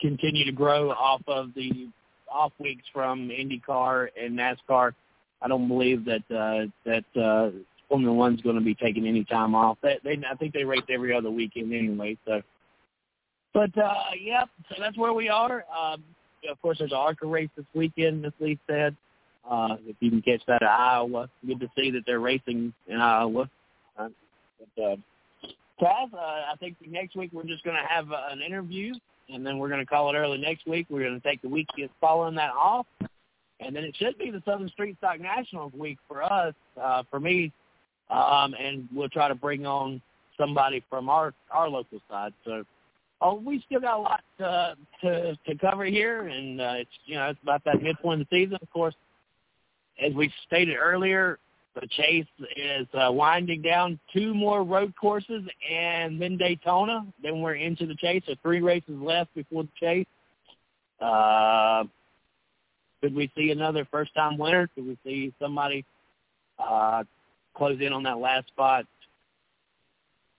continue to grow off of the off weeks from IndyCar and NASCAR. I don't believe that uh, that uh, Formula One's going to be taking any time off. They, they, I think they race every other weekend anyway. So, but uh, yeah, so that's where we are. Um, of course, there's an ARCA race this weekend, as Lee said. Uh, if you can catch that at Iowa, good to see that they're racing in Iowa. Uh, but, uh, Taz, uh, I think next week we're just going to have uh, an interview, and then we're going to call it early next week. We're going to take the week following that off, and then it should be the Southern Street Stock Nationals week for us. Uh, for me. Um, and we'll try to bring on somebody from our, our local side. So, oh, we still got a lot to to, to cover here, and uh, it's you know it's about that midpoint of the season. Of course, as we stated earlier, the chase is uh, winding down. Two more road courses, and then Daytona. Then we're into the chase. So three races left before the chase. Uh, could we see another first-time winner? Could we see somebody? Uh, close in on that last spot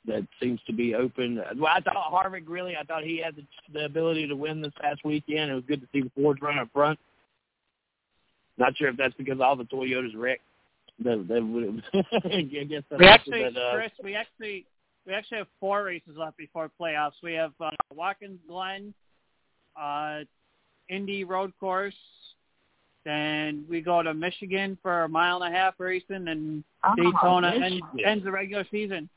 that seems to be open. Well, I thought Harvick really, I thought he had the, the ability to win this past weekend. It was good to see the Fords run up front. Not sure if that's because all the Toyotas wrecked. That, that, I guess we actually, that, uh, Chris, we actually, we actually have four races left before playoffs. We have uh, Watkins Glen, uh, Indy Road Course, and we go to Michigan for a mile and a half racing, and Daytona oh, ends, ends the regular season.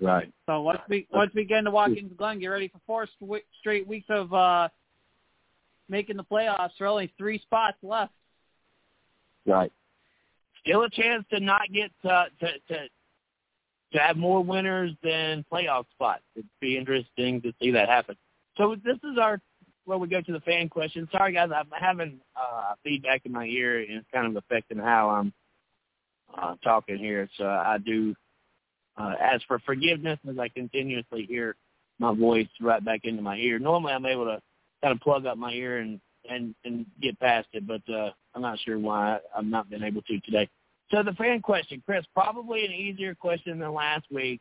Right. So once we once we get into Watkins Glen, get ready for four straight weeks of uh, making the playoffs. There are only three spots left. Right. Still a chance to not get to to to, to have more winners than playoff spots. It'd be interesting to see that happen. So this is our where we go to the fan question. Sorry guys, I'm having uh, feedback in my ear and it's kind of affecting how I'm uh, talking here. So I do. Uh, ask for forgiveness as I continuously hear my voice right back into my ear. Normally I'm able to kind of plug up my ear and, and, and get past it, but uh, I'm not sure why I've not been able to today. So the fan question, Chris, probably an easier question than last week,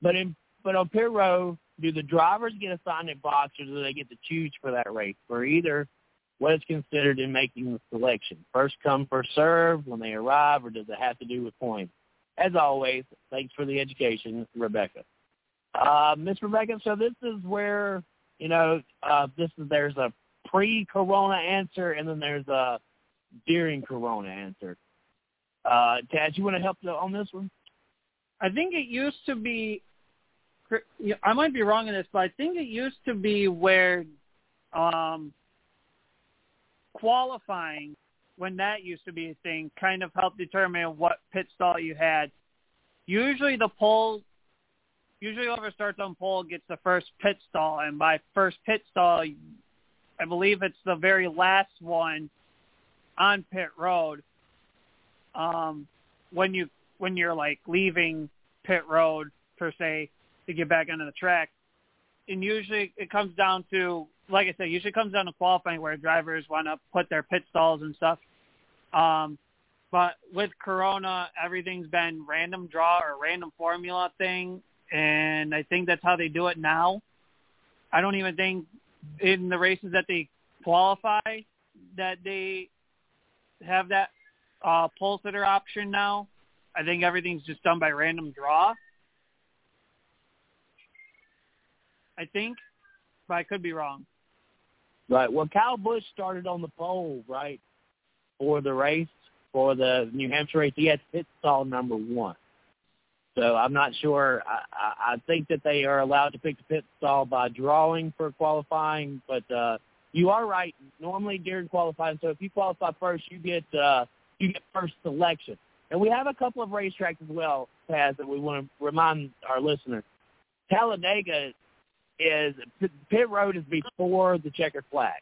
but in, but on pit road, do the drivers get assigned a box or do they get to choose for that race? For either, what is considered in making the selection? First come, first serve when they arrive, or does it have to do with points? As always, thanks for the education, Rebecca. Uh, Miss Rebecca, so this is where, you know, uh, this is, there's a pre-corona answer and then there's a during corona answer. Uh, Tad, you want to help on this one? I think it used to be, I might be wrong in this, but I think it used to be where um, qualifying, when that used to be a thing, kind of helped determine what pit stall you had. Usually the pole, usually whoever starts on pole gets the first pit stall, and by first pit stall, I believe it's the very last one on pit road. Um, when you when you're like leaving pit road per se to get back onto the track, and usually it comes down to, like I said, usually comes down to qualifying where drivers want to put their pit stalls and stuff. Um, but with Corona, everything's been random draw or random formula thing, and I think that's how they do it now. I don't even think in the races that they qualify that they have that uh, pole sitter option now. I think everything's just done by random draw, I think, but I could be wrong. Right. Well, Kyle Busch started on the pole, right, for the race, for the New Hampshire race. He had pit stall number one. So I'm not sure. I, I think that they are allowed to pick the pit stall by drawing for qualifying, but uh, you are right. Normally during qualifying, so if you qualify first, you get uh, you get first selection. And we have a couple of racetracks as well, Taz, that we want to remind our listeners. Talladega is pit road is before the checkered flag.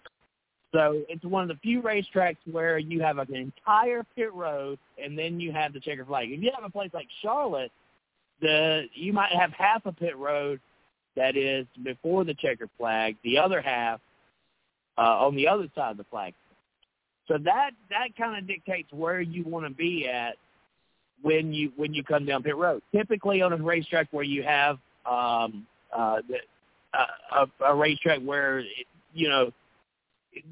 So it's one of the few racetracks where you have an entire pit road and then you have the checkered flag. If you have a place like Charlotte, the you might have half a pit road that is before the checkered flag, the other half uh, on the other side of the flag. So that, that kind of dictates where you want to be at when you when you come down pit road. Typically on a racetrack where you have um, uh, the, Uh, a, a racetrack where, it, you know,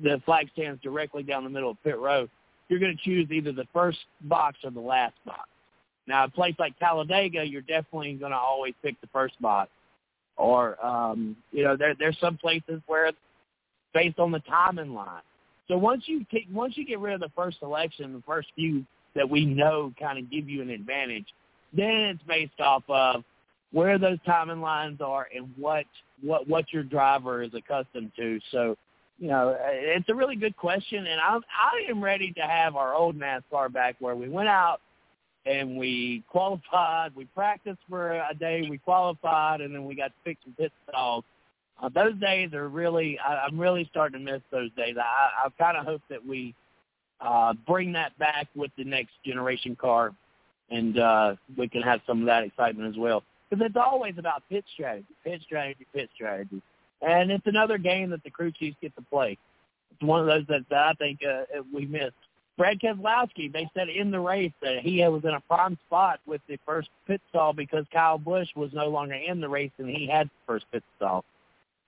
the flag stands directly down the middle of pit road, you're going to choose either the first box or the last box. Now, a place like Talladega, you're definitely going to always pick the first box. Or, um, you know, there, there's some places where it's based on the timing line. So once you take, once you get rid of the first selection, the first few that we know kind of give you an advantage, then it's based off of where those timing lines are and what what what your driver is accustomed to. So, you know, it's a really good question, and I'm, I am ready to have our old NASCAR back where we went out and we qualified, we practiced for a day, we qualified, and then we got to fix some pit stalls. Uh, those days are really – I'm really starting to miss those days. I, I kind of hope that we uh, bring that back with the next generation car, and uh, we can have some of that excitement as well. Because it's always about pit strategy, pit strategy, pit strategy. And it's another game that the crew chiefs get to play. It's one of those that, that I think uh, we missed. Brad Keselowski, they said in the race that he was in a prime spot with the first pit stall because Kyle Busch was no longer in the race and he had the first pit stall.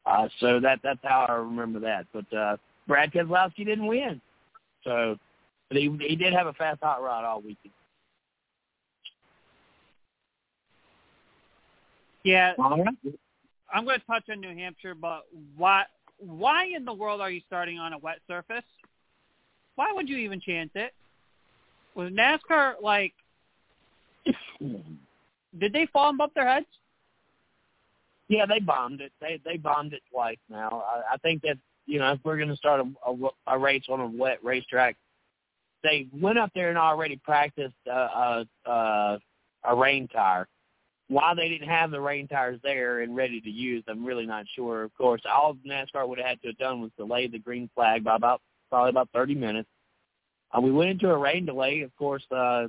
Uh, so that that's how I remember that. But uh, Brad Keselowski didn't win. So but he, he did have a fast hot rod all weekend. Yeah, I'm going to touch on New Hampshire, but why why in the world are you starting on a wet surface? Why would you even chance it? Was NASCAR, like, did they fall and bump their heads? Yeah, they bombed it. They they bombed it twice now. I, I think that, you know, if we're going to start a, a, a race on a wet racetrack, they went up there and already practiced a, a, a, a rain tire. Why they didn't have the rain tires there and ready to use, I'm really not sure. Of course, all NASCAR would have had to have done was delay the green flag by about probably about thirty minutes. Uh, we went into a rain delay, of course, uh,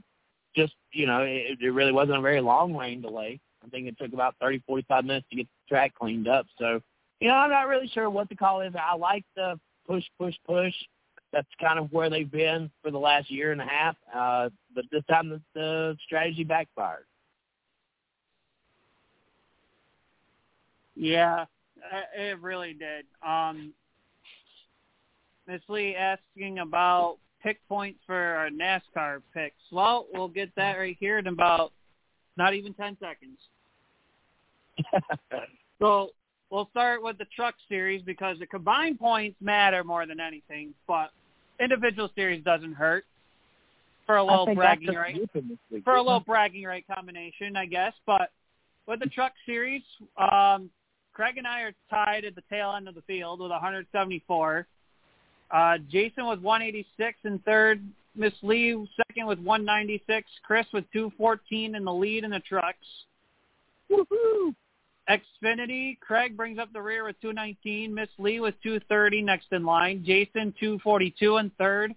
just, you know, it, it really wasn't a very long rain delay. I think it took about thirty, forty-five minutes to get the track cleaned up. So, you know, I'm not really sure what the call is. I like the push, push, push. That's kind of where they've been for the last year and a half. Uh, but this time the, the strategy backfired. Yeah, it really did. Um, Miss Lee asking about pick points for our NASCAR picks. Well, we'll get that right here in about not even ten seconds. So we'll start with the truck series because the combined points matter more than anything, but individual series doesn't hurt for a little bragging right for a little bragging right combination, I guess. But with the truck series, um, Craig and I are tied at the tail end of the field with one hundred seventy-four. Uh, Jason with one eighty-six in third. Miss Lee second with one ninety-six. Chris with two fourteen in the lead in the trucks. Woohoo! Xfinity, Craig brings up the rear with two nineteen. Miss Lee with two thirty next in line. Jason two forty-two in third.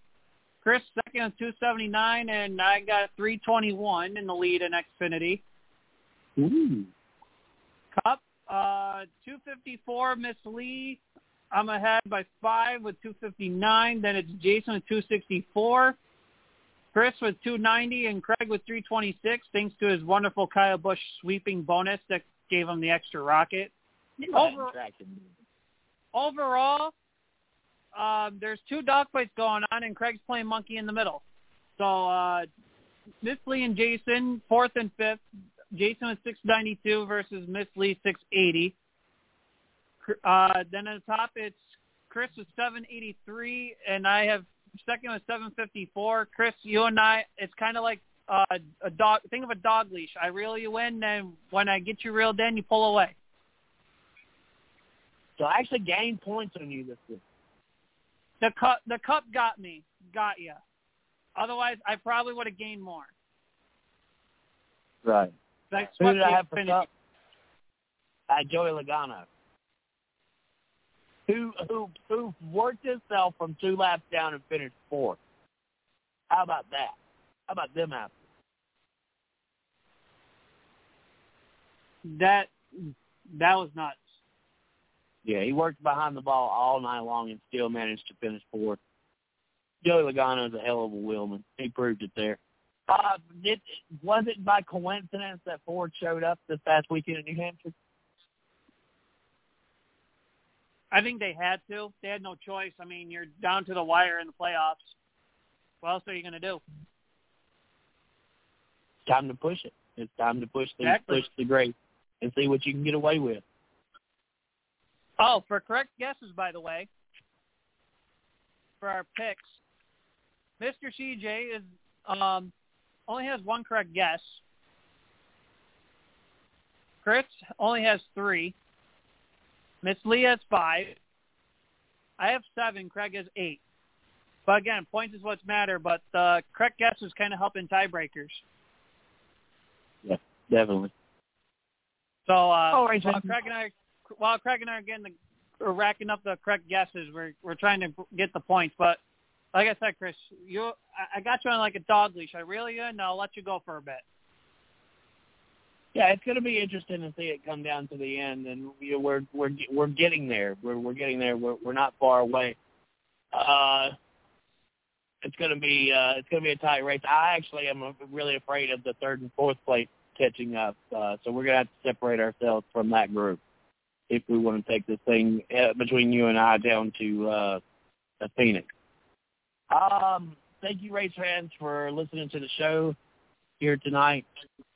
Chris second with two seventy-nine, and I got three twenty-one in the lead in Xfinity. Ooh. Cup, uh, two fifty-four. Miss Lee, I'm ahead by five with two fifty-nine. Then it's Jason with two sixty-four, Chris with two ninety, and Craig with three twenty-six, thanks to his wonderful Kyle Busch sweeping bonus that gave him the extra rocket. Over- Overall, um, there's two dogfights going on, and Craig's playing monkey in the middle. So uh, Miss Lee and Jason, fourth and fifth. Jason with six ninety-two versus Miss Lee, six eighty. Uh, then at the top, it's Chris with seven eighty-three, and I have second with seven fifty-four. Chris, you and I, it's kind of like uh, a dog. Think of a dog leash. I reel you in, and when I get you reeled in, you pull away. So I actually gained points on you this week. The cup, the cup got me, got you. Otherwise, I probably would have gained more. Right. That's who did I have for cup? Uh, Joey Logano. Who, who who worked himself from two laps down and finished fourth. How about that? How about them apples? That, that was nuts. Yeah, he worked behind the ball all night long and still managed to finish fourth. Joey Logano's a hell of a wheelman. He proved it there. Uh, it, was it by coincidence that Ford showed up this past weekend in New Hampshire? I think they had to. They had no choice. I mean, you're down to the wire in the playoffs. What else are you going to do? It's time to push it. It's time to push the exactly. push the great and see what you can get away with. Oh, for correct guesses, by the way, for our picks, Mister C J is um, only has one correct guess. Chris only has three. Miss Lee has five. I have seven. Craig has eight. But again, points is what's matter, but the uh, correct guess is kind of helping tiebreakers. Yeah, definitely. So uh, oh, right, while, Craig and I, while Craig and I are getting the, are racking up the correct guesses, we're we're trying to get the points. But like I said, Chris, you I, I got you on like a dog leash. I really am, and I'll let you go for a bit. Yeah, it's going to be interesting to see it come down to the end, and you know, we're we're we're getting there. We're we're getting there. We're we're not far away. Uh, it's going to be uh, it's going to be a tight race. I actually am really afraid of the third and fourth place catching up. Uh, so we're going to have to separate ourselves from that group if we want to take this thing uh, between you and I down to uh, the Phoenix. Um, thank you, race fans, for listening to the show here tonight.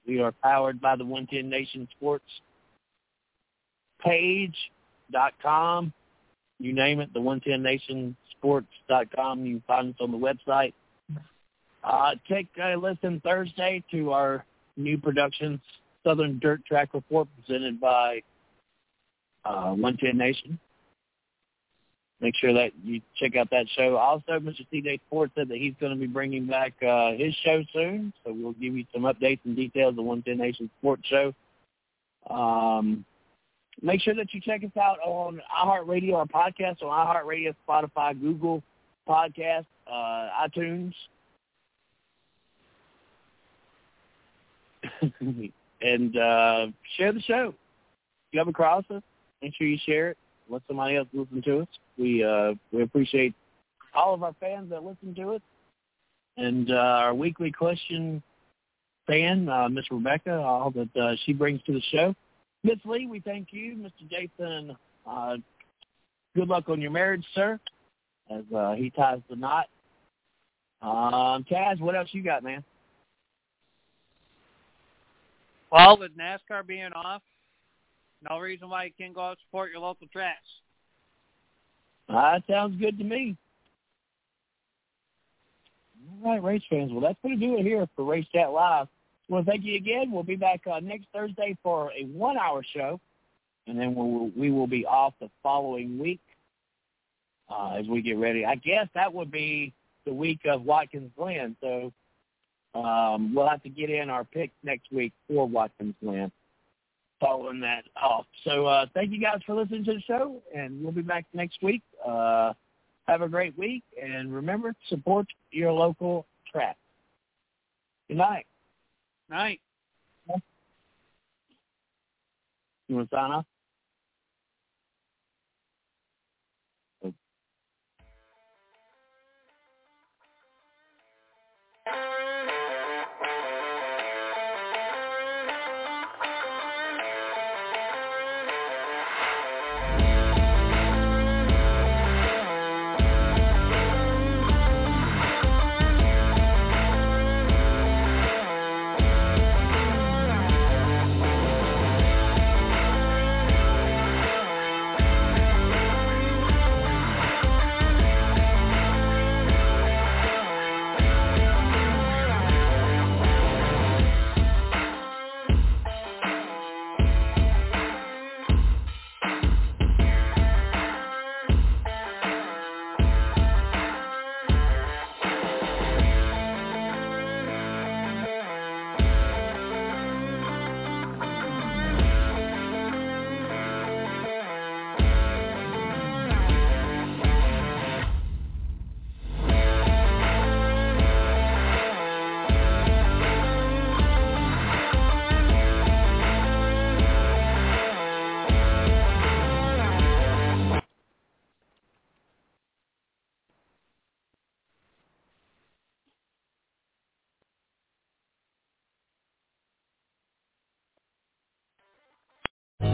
We are powered by the one ten Nation Sports page dot com. You name it, the one ten nation sports dot com. You can find us on the website. Uh, take a listen Thursday to our new production, Southern Dirt Track Report, presented by uh, one ten Nation. Make sure that you check out that show. Also, Mister T J Ford said that he's going to be bringing back uh, his show soon, so we'll give you some updates and details of the one ten Nation Sports Show. Um, make sure that you check us out on iHeartRadio, our podcast on iHeartRadio, Spotify, Google Podcast, uh, iTunes. and uh, share the show. If you come across us, make sure you share it. Let somebody else listen to us. We uh, we appreciate all of our fans that listen to us. And uh, our weekly question fan, uh, Miss Rebecca, all that uh, she brings to the show. Miss Lee, we thank you. Mister Jason, uh, good luck on your marriage, sir, as uh, he ties the knot. Um, Taz, what else you got, man? Well, with NASCAR being off, no reason why you can't go out and support your local tracks. Ah, that sounds good to me. All right, race fans. Well, that's going to do it here for Race Chat Live. I want to thank you again. We'll be back uh, next Thursday for a one-hour show, and then we'll, we will be off the following week uh, as we get ready. I guess that would be the week of Watkins Glen, so um, we'll have to get in our picks next week for Watkins Glen. Following that off. So uh, thank you guys for listening to the show, and we'll be back next week. Uh, have a great week, and remember, support your local track. Good night. Night. You want to sign off?